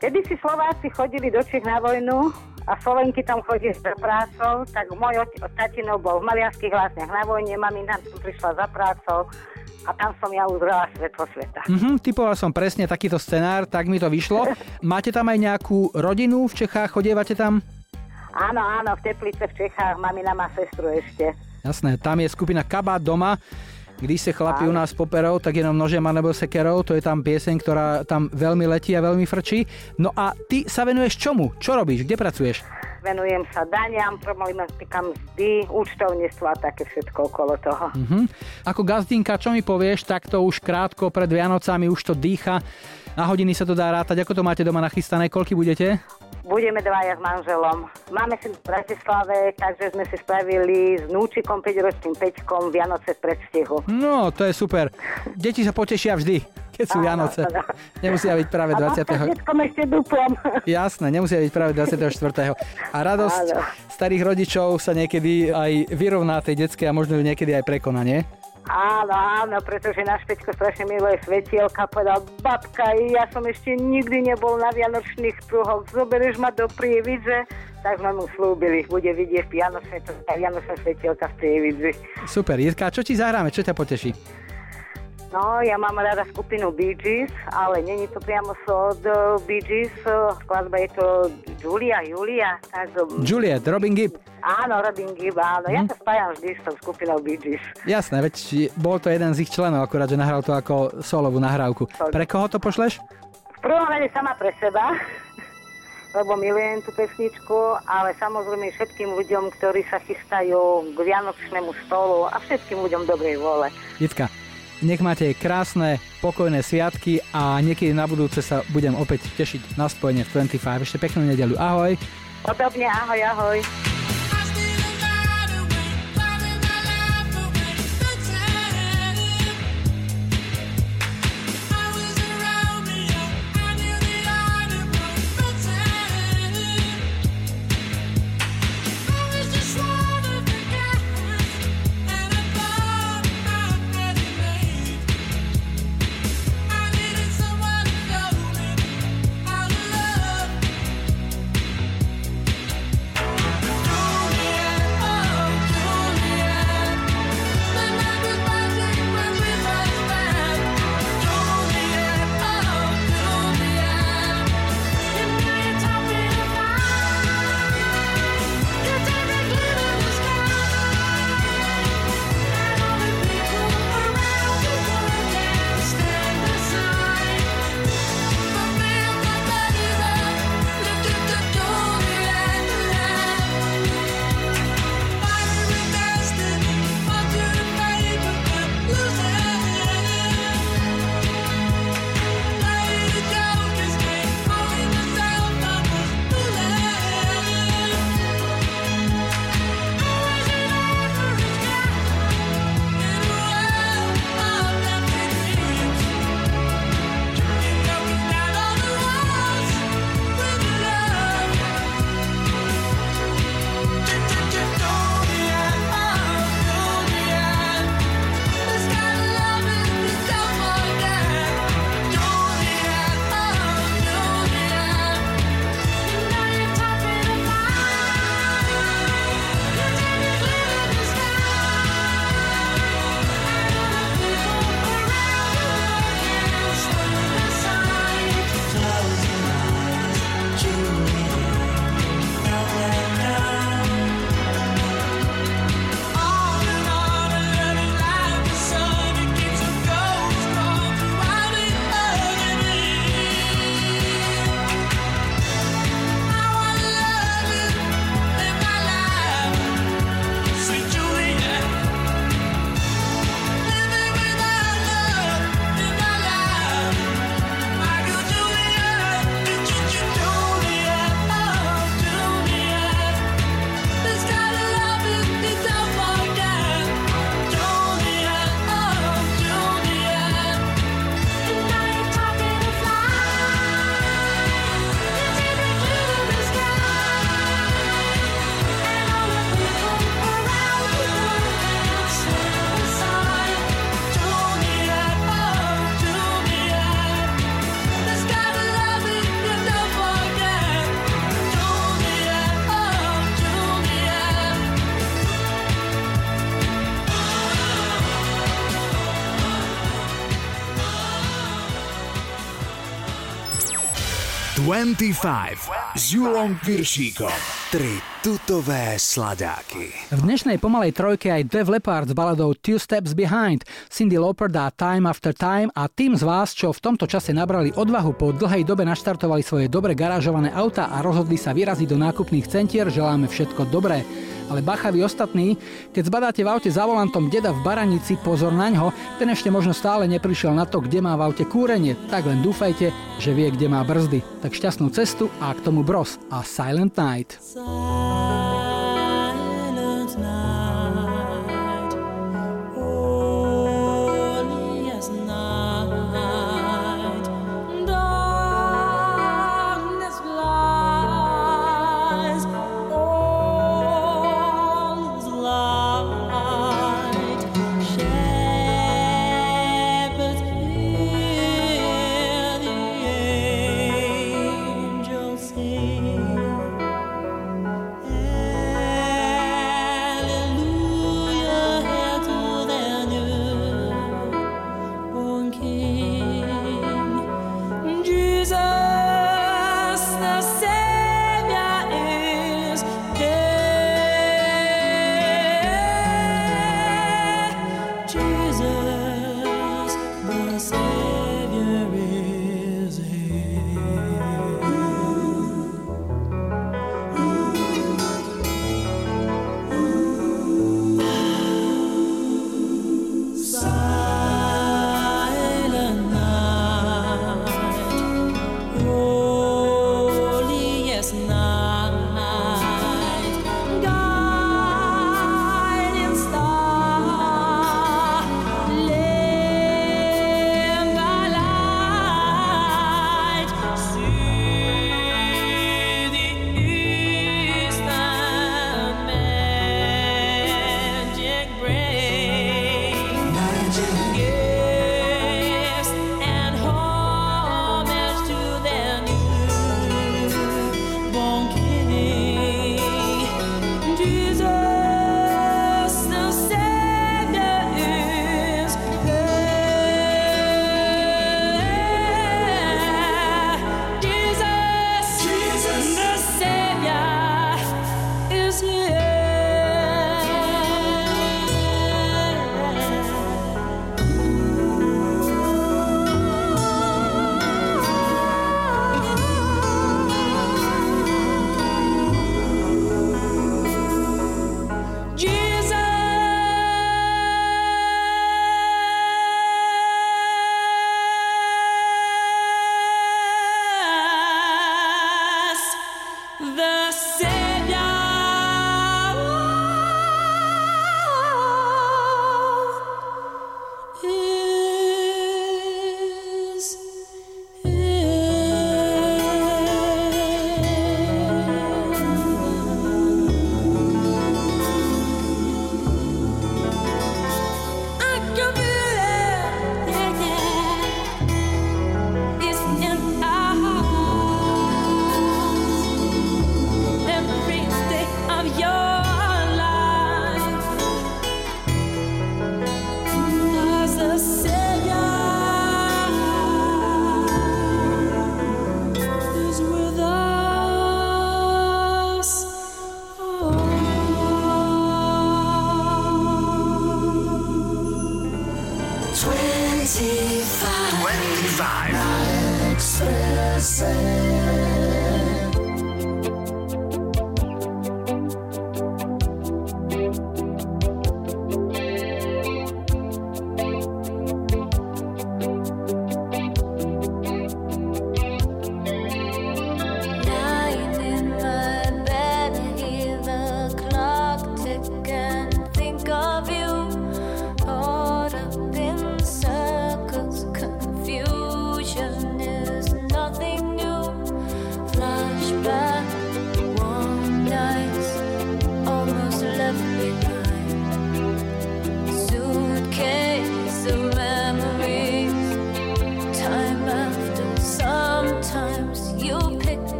Kedy si Slováci chodili do Čech na vojnu a Slovenky tam chodili za prácou, tak môj tatino bol v Maliarských Lázniach na vojne, mamina tam prišla za prácou a tam som ja uzrela svetlo sveta. Typoval som presne takýto scenár, tak mi to vyšlo. Máte tam aj nejakú rodinu v Čechách, chodievate tam? Áno, v Teplice v Čechách, mamina má sestru ešte. Jasné, tam je skupina Kabát doma, když se chlapí u nás poperou, tak jenom nožem anebo sekerou, to je tam pieseň, ktorá tam veľmi letí a veľmi frčí. No a ty sa venuješ čomu? Čo robíš? Kde pracuješ? Venujem sa daniam, problematikám mzdy, účtovníctvo a také všetko okolo toho. Ako gazdínka, čo mi povieš, tak to už krátko pred Vianocami už to dýcha. Na hodiny sa to dá rátať. Ako to máte doma nachystané? Koľky budete? Budeme dvaja s manželom. Máme si v Bratislave, takže sme si spravili s núčikom 5-ročným Peťkom Vianoce v predstihu. No, to je super. Deti sa potešia vždy, keď sú Vianoce. Nemusia byť práve 20. Jasné, nemusia byť práve 24. A radosť starých rodičov sa niekedy aj vyrovná tej detskej a možno ju niekedy aj prekoná, nie? Áno, áno, pretože náš Peťko strašne miluje svetielka, povedal, babka, ja som ešte nikdy nebol na vianočných pruhoch, zoberieš ma do Prievidze, tak sme mu slúbili, bude vidieť vianočné svetielka v Prievidzi. Super, Jirka, čo ti zahráme, čo ťa poteší? No, ja mám rada skupinu Bee Gees, ale není to priamo od Bee Gees, skladba je to Julia. Takže... Juliet, Robin Gibb. Áno, Robin Gibb, áno. Ja to spájam vždy s tou skupinou Bee Gees. Jasné, veď bol to jeden z ich členov, akurát, že nahral to ako solovú nahrávku. Pre koho to pošleš? V prvom rade sama pre seba, lebo milujem tú pesničku, ale samozrejme všetkým ľuďom, ktorí sa chystajú k vianočnému stolu a všetkým ľuďom dobrej vôle. Jitka. Nech máte krásne, pokojné sviatky a niekedy na budúce sa budem opäť tešiť na spojenie v 25. Ešte peknú nedeľu. Ahoj. Podobne, ahoj, ahoj. S Júlom Piršíkom. 3 tutové sladáky. V dnešnej pomalej trojke aj Def Leppard s baladou Two Steps Behind, Cyndi Lauper dá Time After Time a tým z vás, čo v tomto čase nabrali odvahu, po dlhej dobe naštartovali svoje dobre garážované auta a rozhodli sa vyraziť do nákupných centier, želáme všetko dobré. Ale bacha vy ostatní, keď zbadáte v aute za volantom deda v Baranici, pozor na ňo, ten ešte možno stále neprišiel na to, kde má v aute kúrenie, tak len dúfajte, že vie, kde má brzdy. Tak šťastnú cestu a k tomu Bros a Silent Night. Silent Night.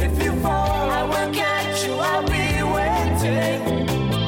If you fall, I will catch you, I'll be waiting.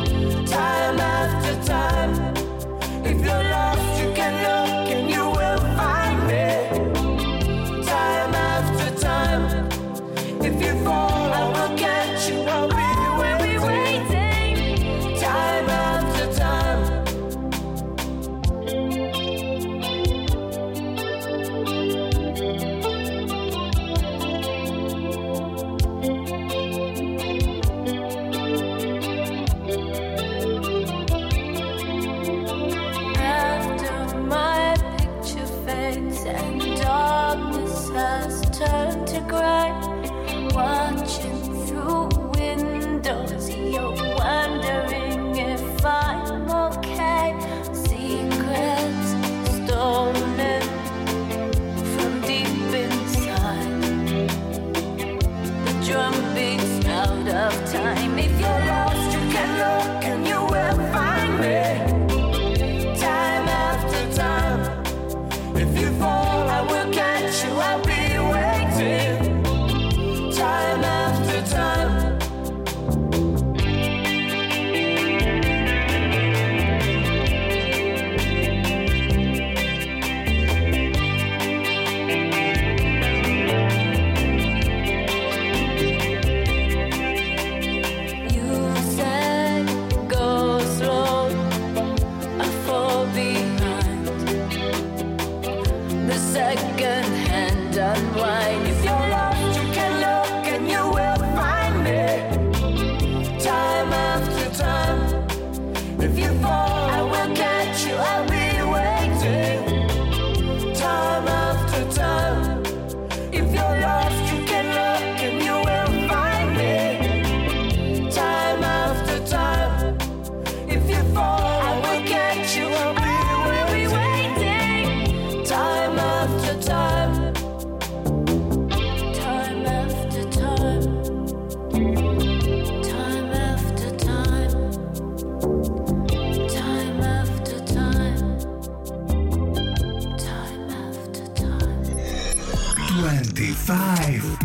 turn to cry, watching through windows. You're wondering if I'm okay. Secrets stolen from deep inside. The drum beats out of time. If you're lost, you can look and you will find me. Time after time. If you fall, I will catch you, I'll be waiting. Time after time.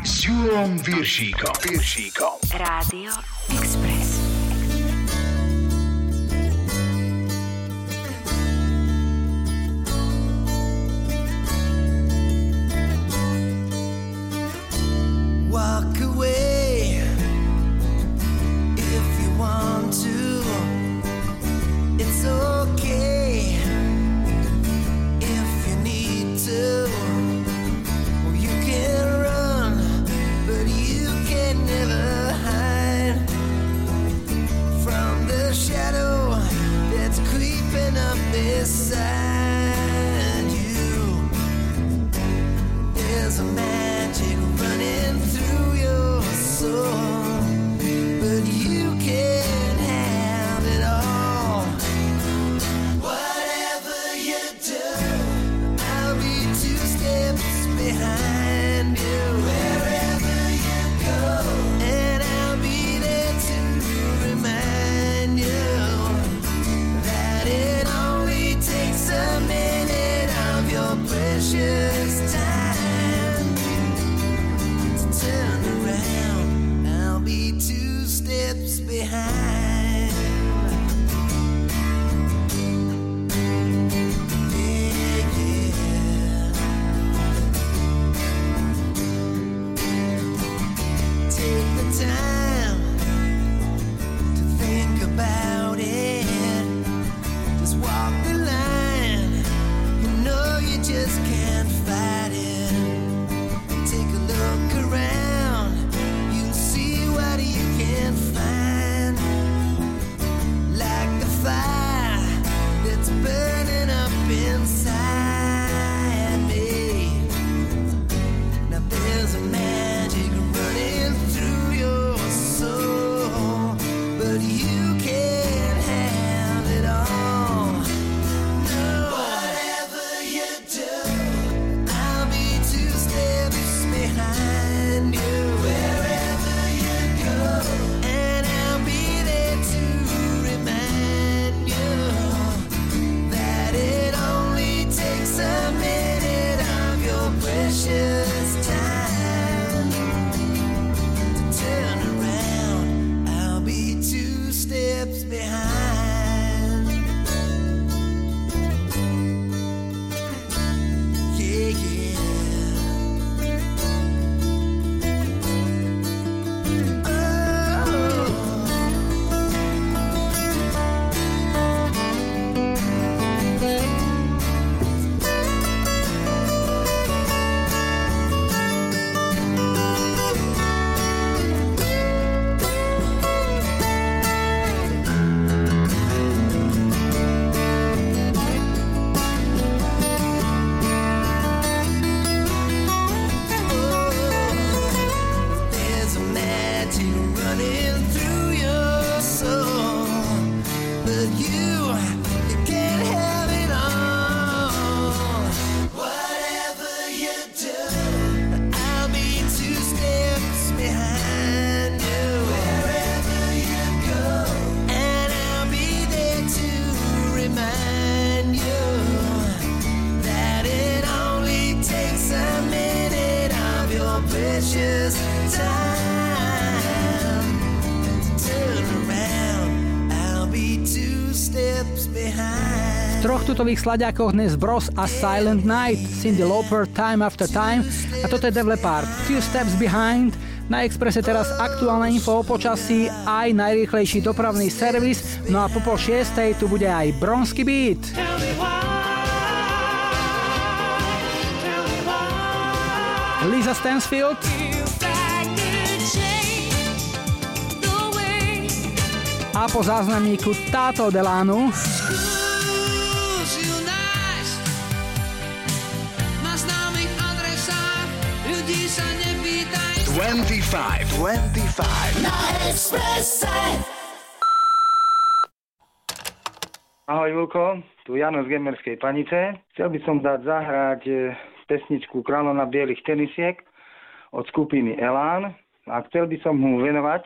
S Júlom Piršíkom. Rádio Express. Walk away if you want to. It's okay if you need to. Shadow that's creeping up beside you. There's a magic running through your soul, but you can't have it all. Whatever you do, I'll be 2 steps behind you. Precious time to turn around. I'll be 2 steps behind. Yeah, yeah. Take the time to think about it. Just walk the line. You just can't fight it. Take a look around, you'll see what you can find. it's just time to turn around. I'll be two steps behind. V troch tutových slaďákoch dnes Bros a Silent Night, Cyndi Lauper, Time After Time a toto je Def Leppard, Two Steps Behind. Na Expresse teraz aktuálne info o počasí, aj najrýchlejší dopravný servis, no a po 5:30 tu bude aj Bronský beat. Lisa Stansfield. A po záznamníku Tato Delanu sa 25 na Expresse. Ahoj Julko, tu Jano z Gemerskej Panice. Chcel by som dať zahrať pesničku Kráľov na bielých tenisiek od skupiny Elán a chcel by som mu venovať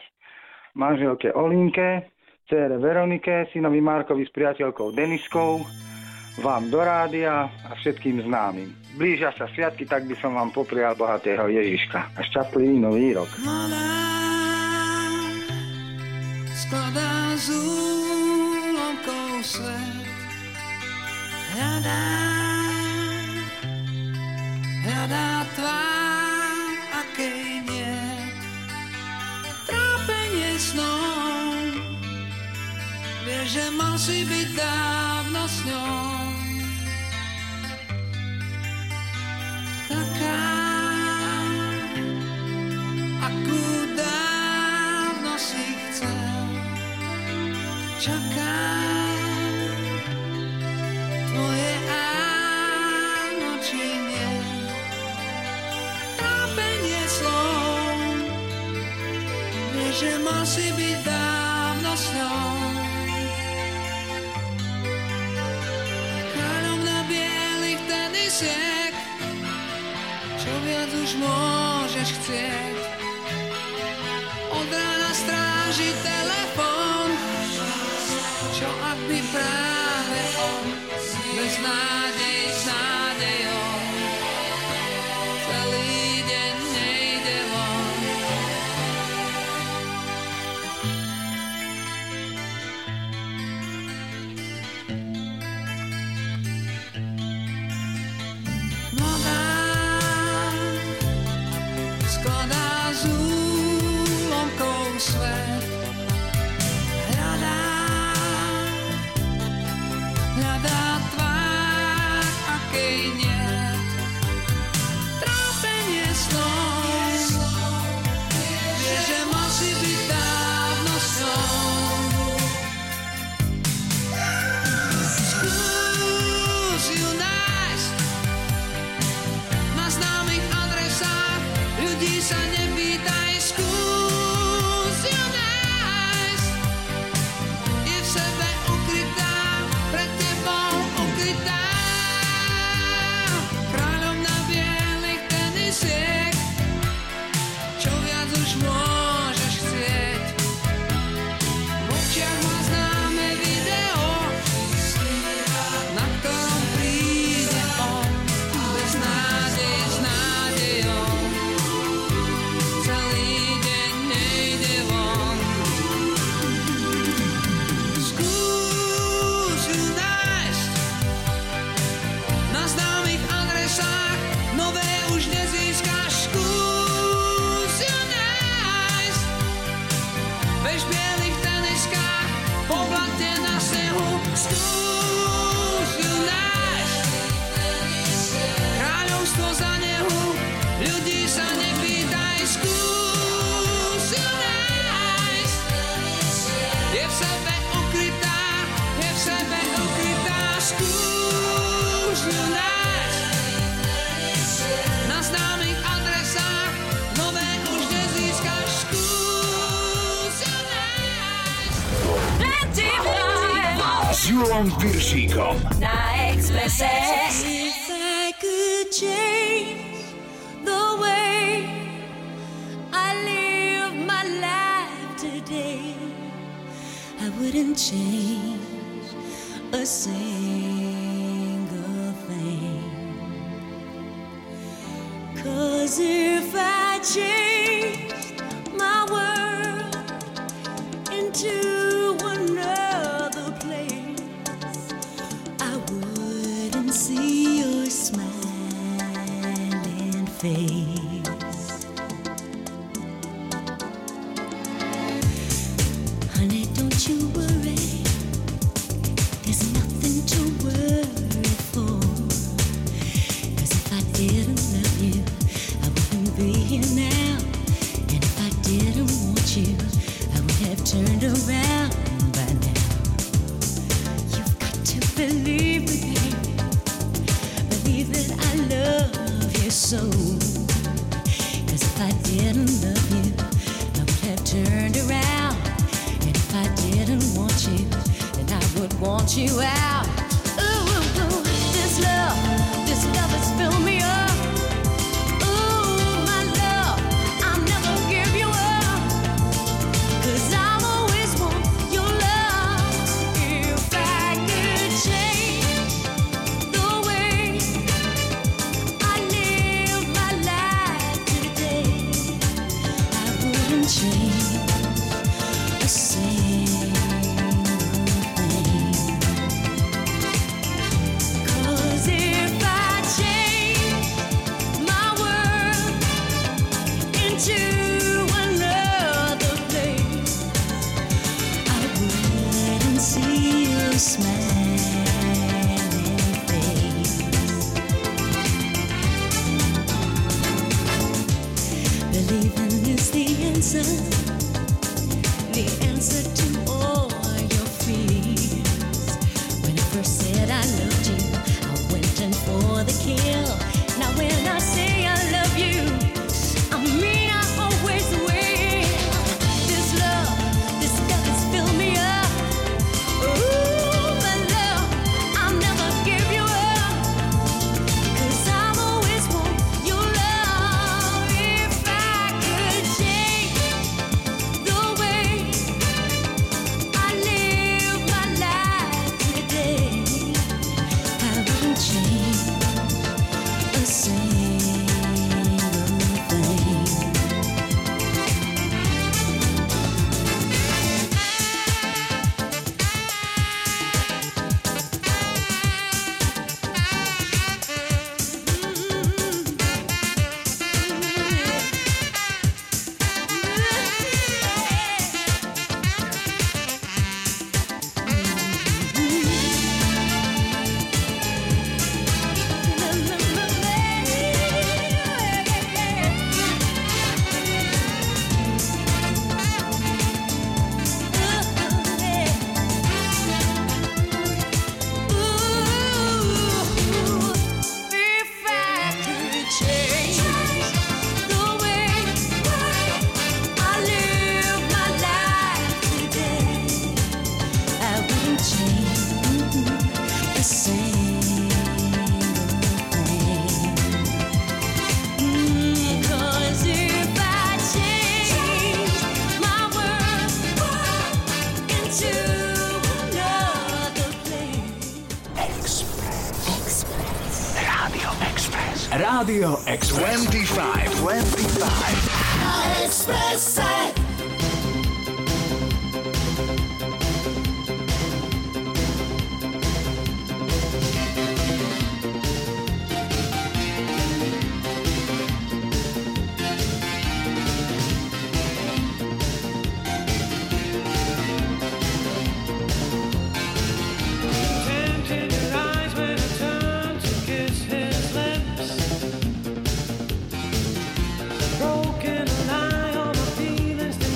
manželke Olinke, dcére Veronike, synovi Markovi s priateľkou Deniskou, vám do rádia a všetkým známym. Blížia sa sviatky, tak by som vám poprial bohatého Ježiška a šťastlivý nový rok. Mladá skladá z úlomkov svet, hľadá, hľadá tvár, akej nie, trápenie snom, vie, že mal si byť dávno s ňou. Taká, akú dávno si chcel, čaká tvoje áno či nie. Trápenie slov, vieš, že mal si byť dávno s ňou. Kráľom na bielých tenisiek, viac už môžeš chcieť. Od rána stráži telefon, čo ak by práve on bez nádej s nádejom celý deň nejde von. Júlom Piršíkom na Expresse. If I could change the way I live my life today, I wouldn't change a single thing. 'Cause if I Radio Express 25 na Expresse. Broken line on the feelings.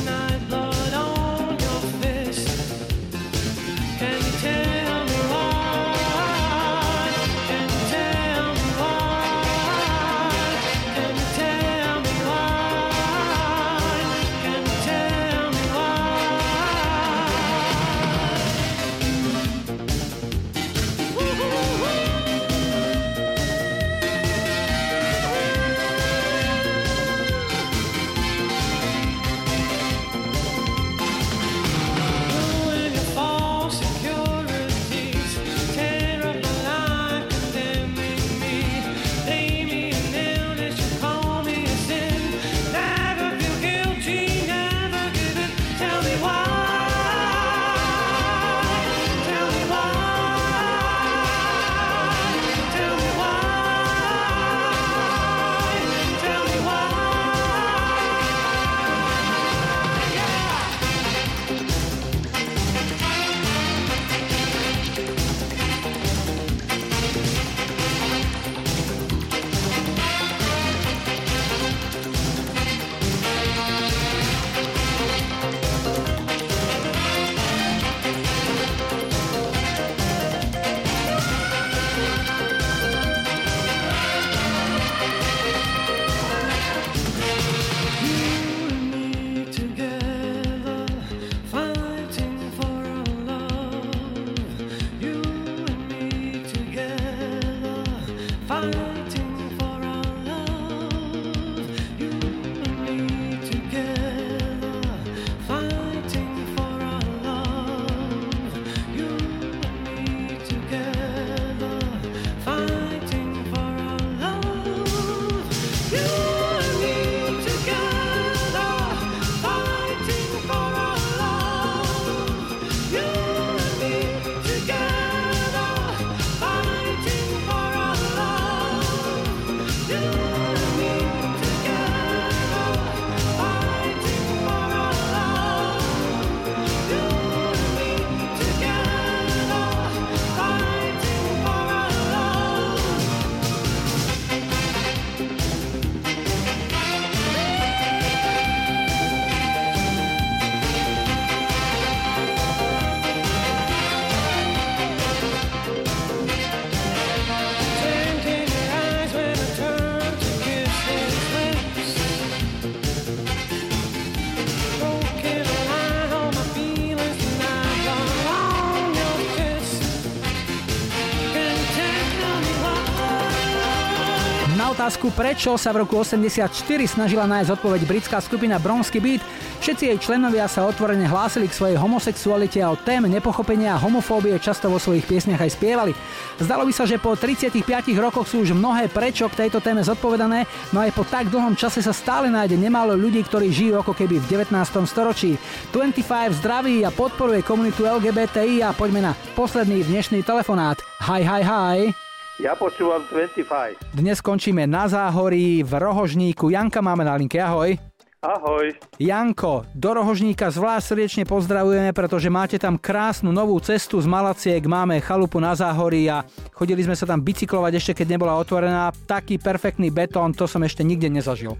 Otázku, prečo sa v roku 84 snažila nájsť odpoveď britská skupina Bronsky Beat. Všetci jej členovia sa otvorene hlásili k svojej homosexualite a o téme nepochopenia a homofóbie často vo svojich piesniach aj spievali. Zdalo by sa, že po 35 rokoch sú už mnohé prečo k tejto téme zodpovedané, no aj po tak dlhom čase sa stále nájde nemálo ľudí, ktorí žijú ako keby v 19. storočí. 25 zdraví a podporuje komunitu LGBTI a poďme na posledný dnešný telefonát. Hi. Ja počúvam 25. Dnes končíme na Záhorí v Rohožníku. Janka máme na linke, ahoj. Ahoj. Janko, do Rohožníka zvlášť srdečne pozdravujeme, pretože máte tam krásnu novú cestu z Malaciek, máme chalupu na Záhorí a chodili sme sa tam bicyklovať ešte, keď nebola otvorená. Taký perfektný betón, to som ešte nikde nezažil.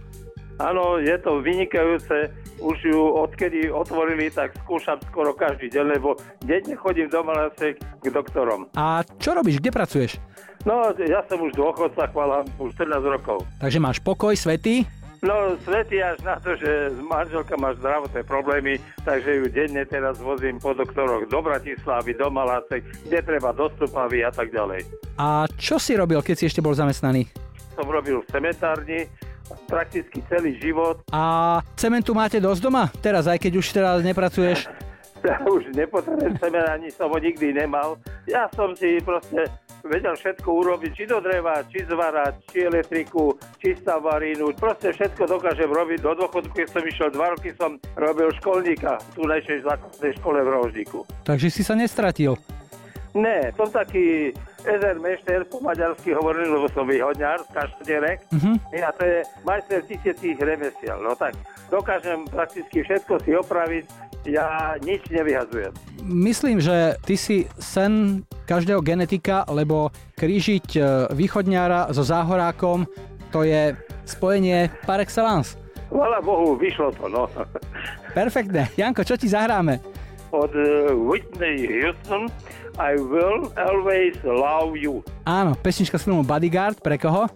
Áno, je to vynikajúce. Už ju odkedy otvorili, tak skúšam skoro každý deň, lebo denne chodím do Malaciek k doktorom. A čo robíš? Kde pracuješ? No, ja som už dôchodca, chvála, už 14 rokov. Takže máš pokoj, svätý? No, svätý až na to, že manželka má zdravotné problémy, takže ju denne teraz vozím po doktoroch do Bratislavy, do Malaciek, kde treba dostupavy a tak ďalej. A čo si robil, keď si ešte bol zamestnaný? Som robil v cementárni prakticky celý život. A cementu máte dosť doma? Teraz, aj keď už teraz nepracuješ? Ja už nepotrebujem cement, ani som ho nikdy nemal. Ja som si proste vedel všetko urobiť, či do dreva, či zvarať, či elektriku, či stavarínu. Proste všetko dokážem robiť. Do dôchodku, keď som išiel 2 roky, som robil školníka v túnejšej základnej škole v Rožníku. Takže si sa nestratil? Ne, som taký Ezermeister, po maďarsky hovoril, lebo som výhodňar, kaštierek. A to je majster tisícich remesiel. No tak, dokážem prakticky všetko si opraviť. Ja nič nevyhazujem. Myslím, že ty si sen každého genetika, lebo krížiť východňára so záhorákom, to je spojenie par excellence. Chvála Bohu, vyšlo to, no. Perfektne. Janko, čo ti zahráme? Od Whitney Houston, I Will Always Love You. Áno, pesnička z filmu Bodyguard, pre koho?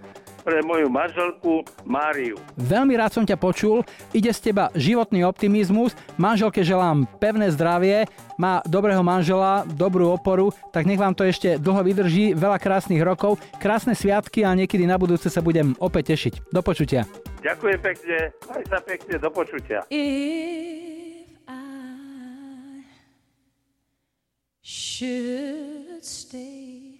Pre moju manželku Máriu. Veľmi rád som ťa počul, ide z teba životný optimizmus, manželke želám pevné zdravie, má dobrého manžela, dobrú oporu, tak nech vám to ešte dlho vydrží, veľa krásnych rokov, krásne sviatky a niekedy na budúce sa budem opäť tešiť. Do počutia. Ďakujem pekne, aj sa pekne, do počutia. If I should stay,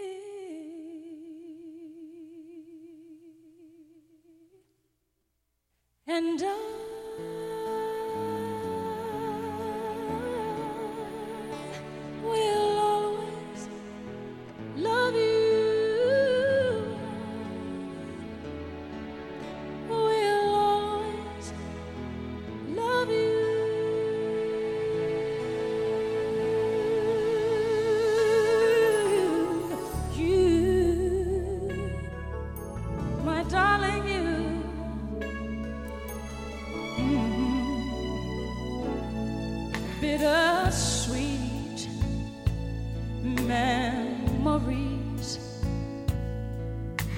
And I will always love you, will always love you. You, my darling.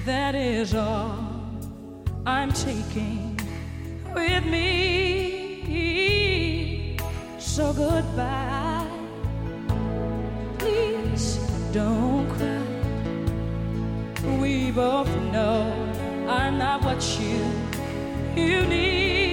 That is all I'm taking with me. So goodbye. Please don't cry. We both know I'm not what you need.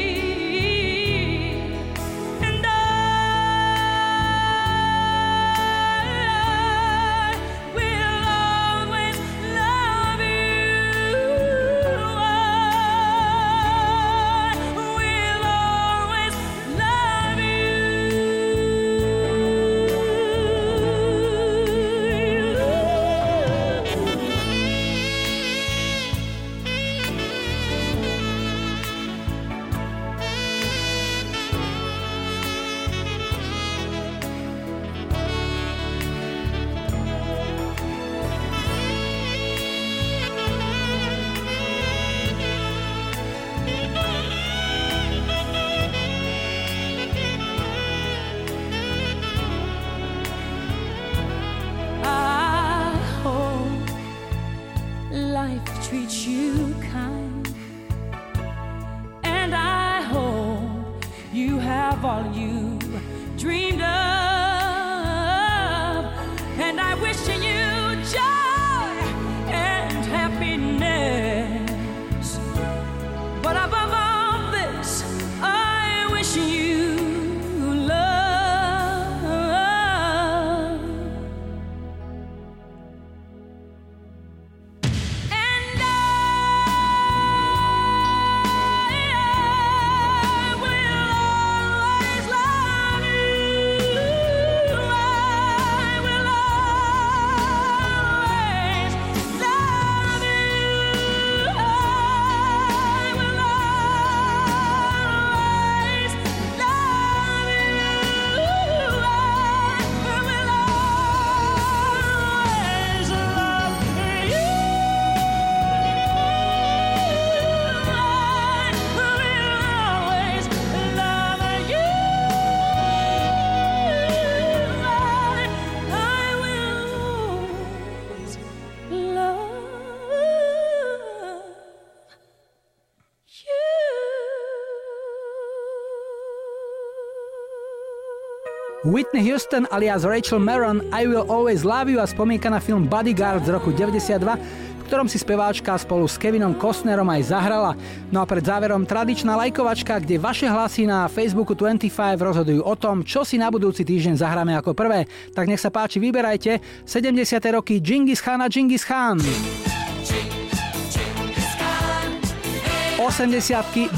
Whitney Houston alias Rachel Maron, I Will Always Love You, a spomínka na film Bodyguard z roku 92, v ktorom si speváčka spolu s Kevinom Costnerom aj zahrala. No a pred záverom tradičná lajkovačka, kde vaše hlasy na Facebooku 25 rozhodujú o tom, čo si na budúci týždeň zahráme ako prvé. Tak nech sa páči, vyberajte. 70. roky Džingis Chana, Džingis Chan. 80.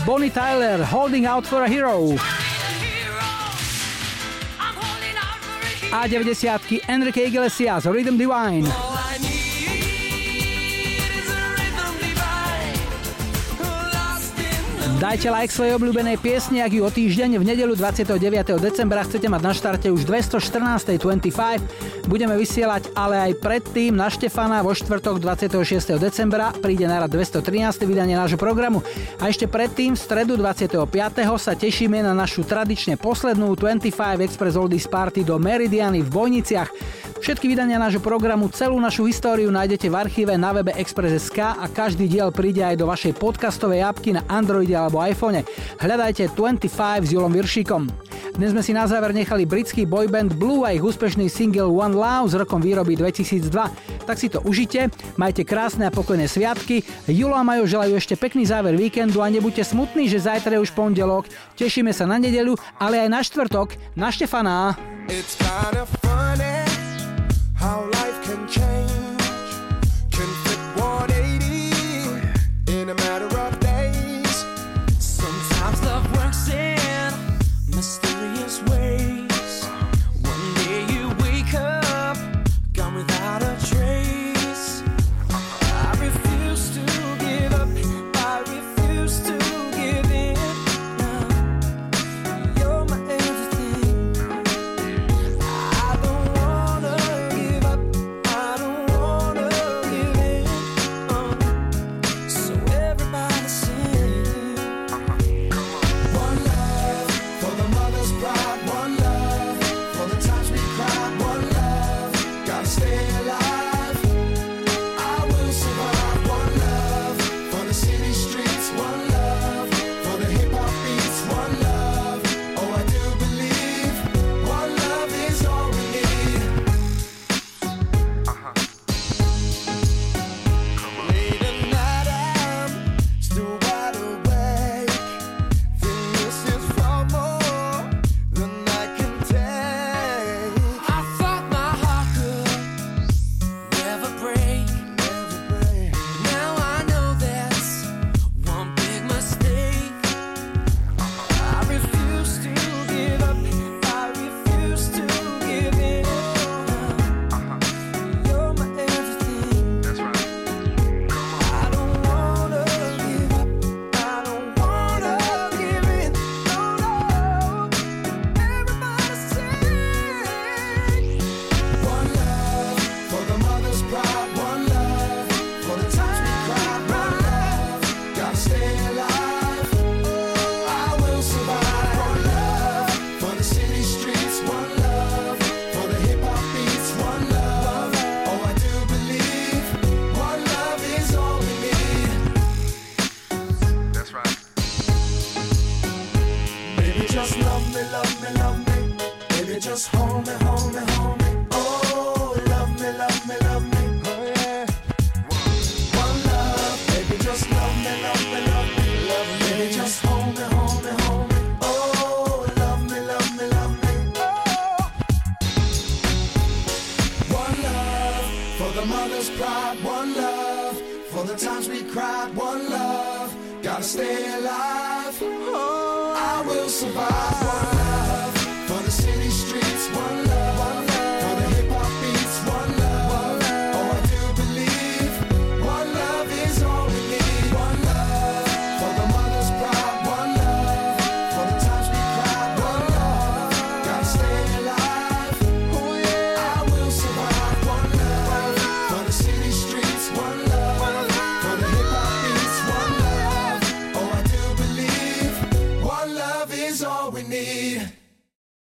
Bonnie Tyler, Holding Out for a Hero. A 90-ky Enrique Iglesias, Rhythm Divine. Dajte like svojej obľúbenej piesni, ak ju o týždeň v nedeľu 29. decembra chcete mať na štarte už 214.25. Budeme vysielať, ale aj predtým na Štefana vo štvrtok 26. decembra príde na rad 213. vydanie nášho programu. A ešte predtým v stredu 25. sa tešíme na našu tradične poslednú 25 Express Oldies Party do Meridiany v Bojniciach. Všetky vydania nášho programu, celú našu históriu nájdete v archíve na webe Express.sk a každý diel príde aj do vašej podcastovej apky na Androide alebo iPhone. Hľadajte 25 s Julom Viršíkom. Dnes sme si na záver nechali britský boyband Blue a ich úspešný single One Love z rokom výroby 2002. Tak si to užite, majte krásne a pokojné sviatky. Julo a Majo želajú ešte pekný záver víkendu a nebuďte smutní, že zajtra je už pondelok. Tešíme sa na nedeľu, ale aj na štvrtok, na Štefana. It's kind of funny. How life can change, can flip 180 in a matter of days. Sometimes love works in mysterious ways. One day you wake up, gone without a trace. I refuse to give up, I refuse to give in. Now you're my everything. I don't pride, one love. For the times we cried, one love. Gotta stay alive. I will survive.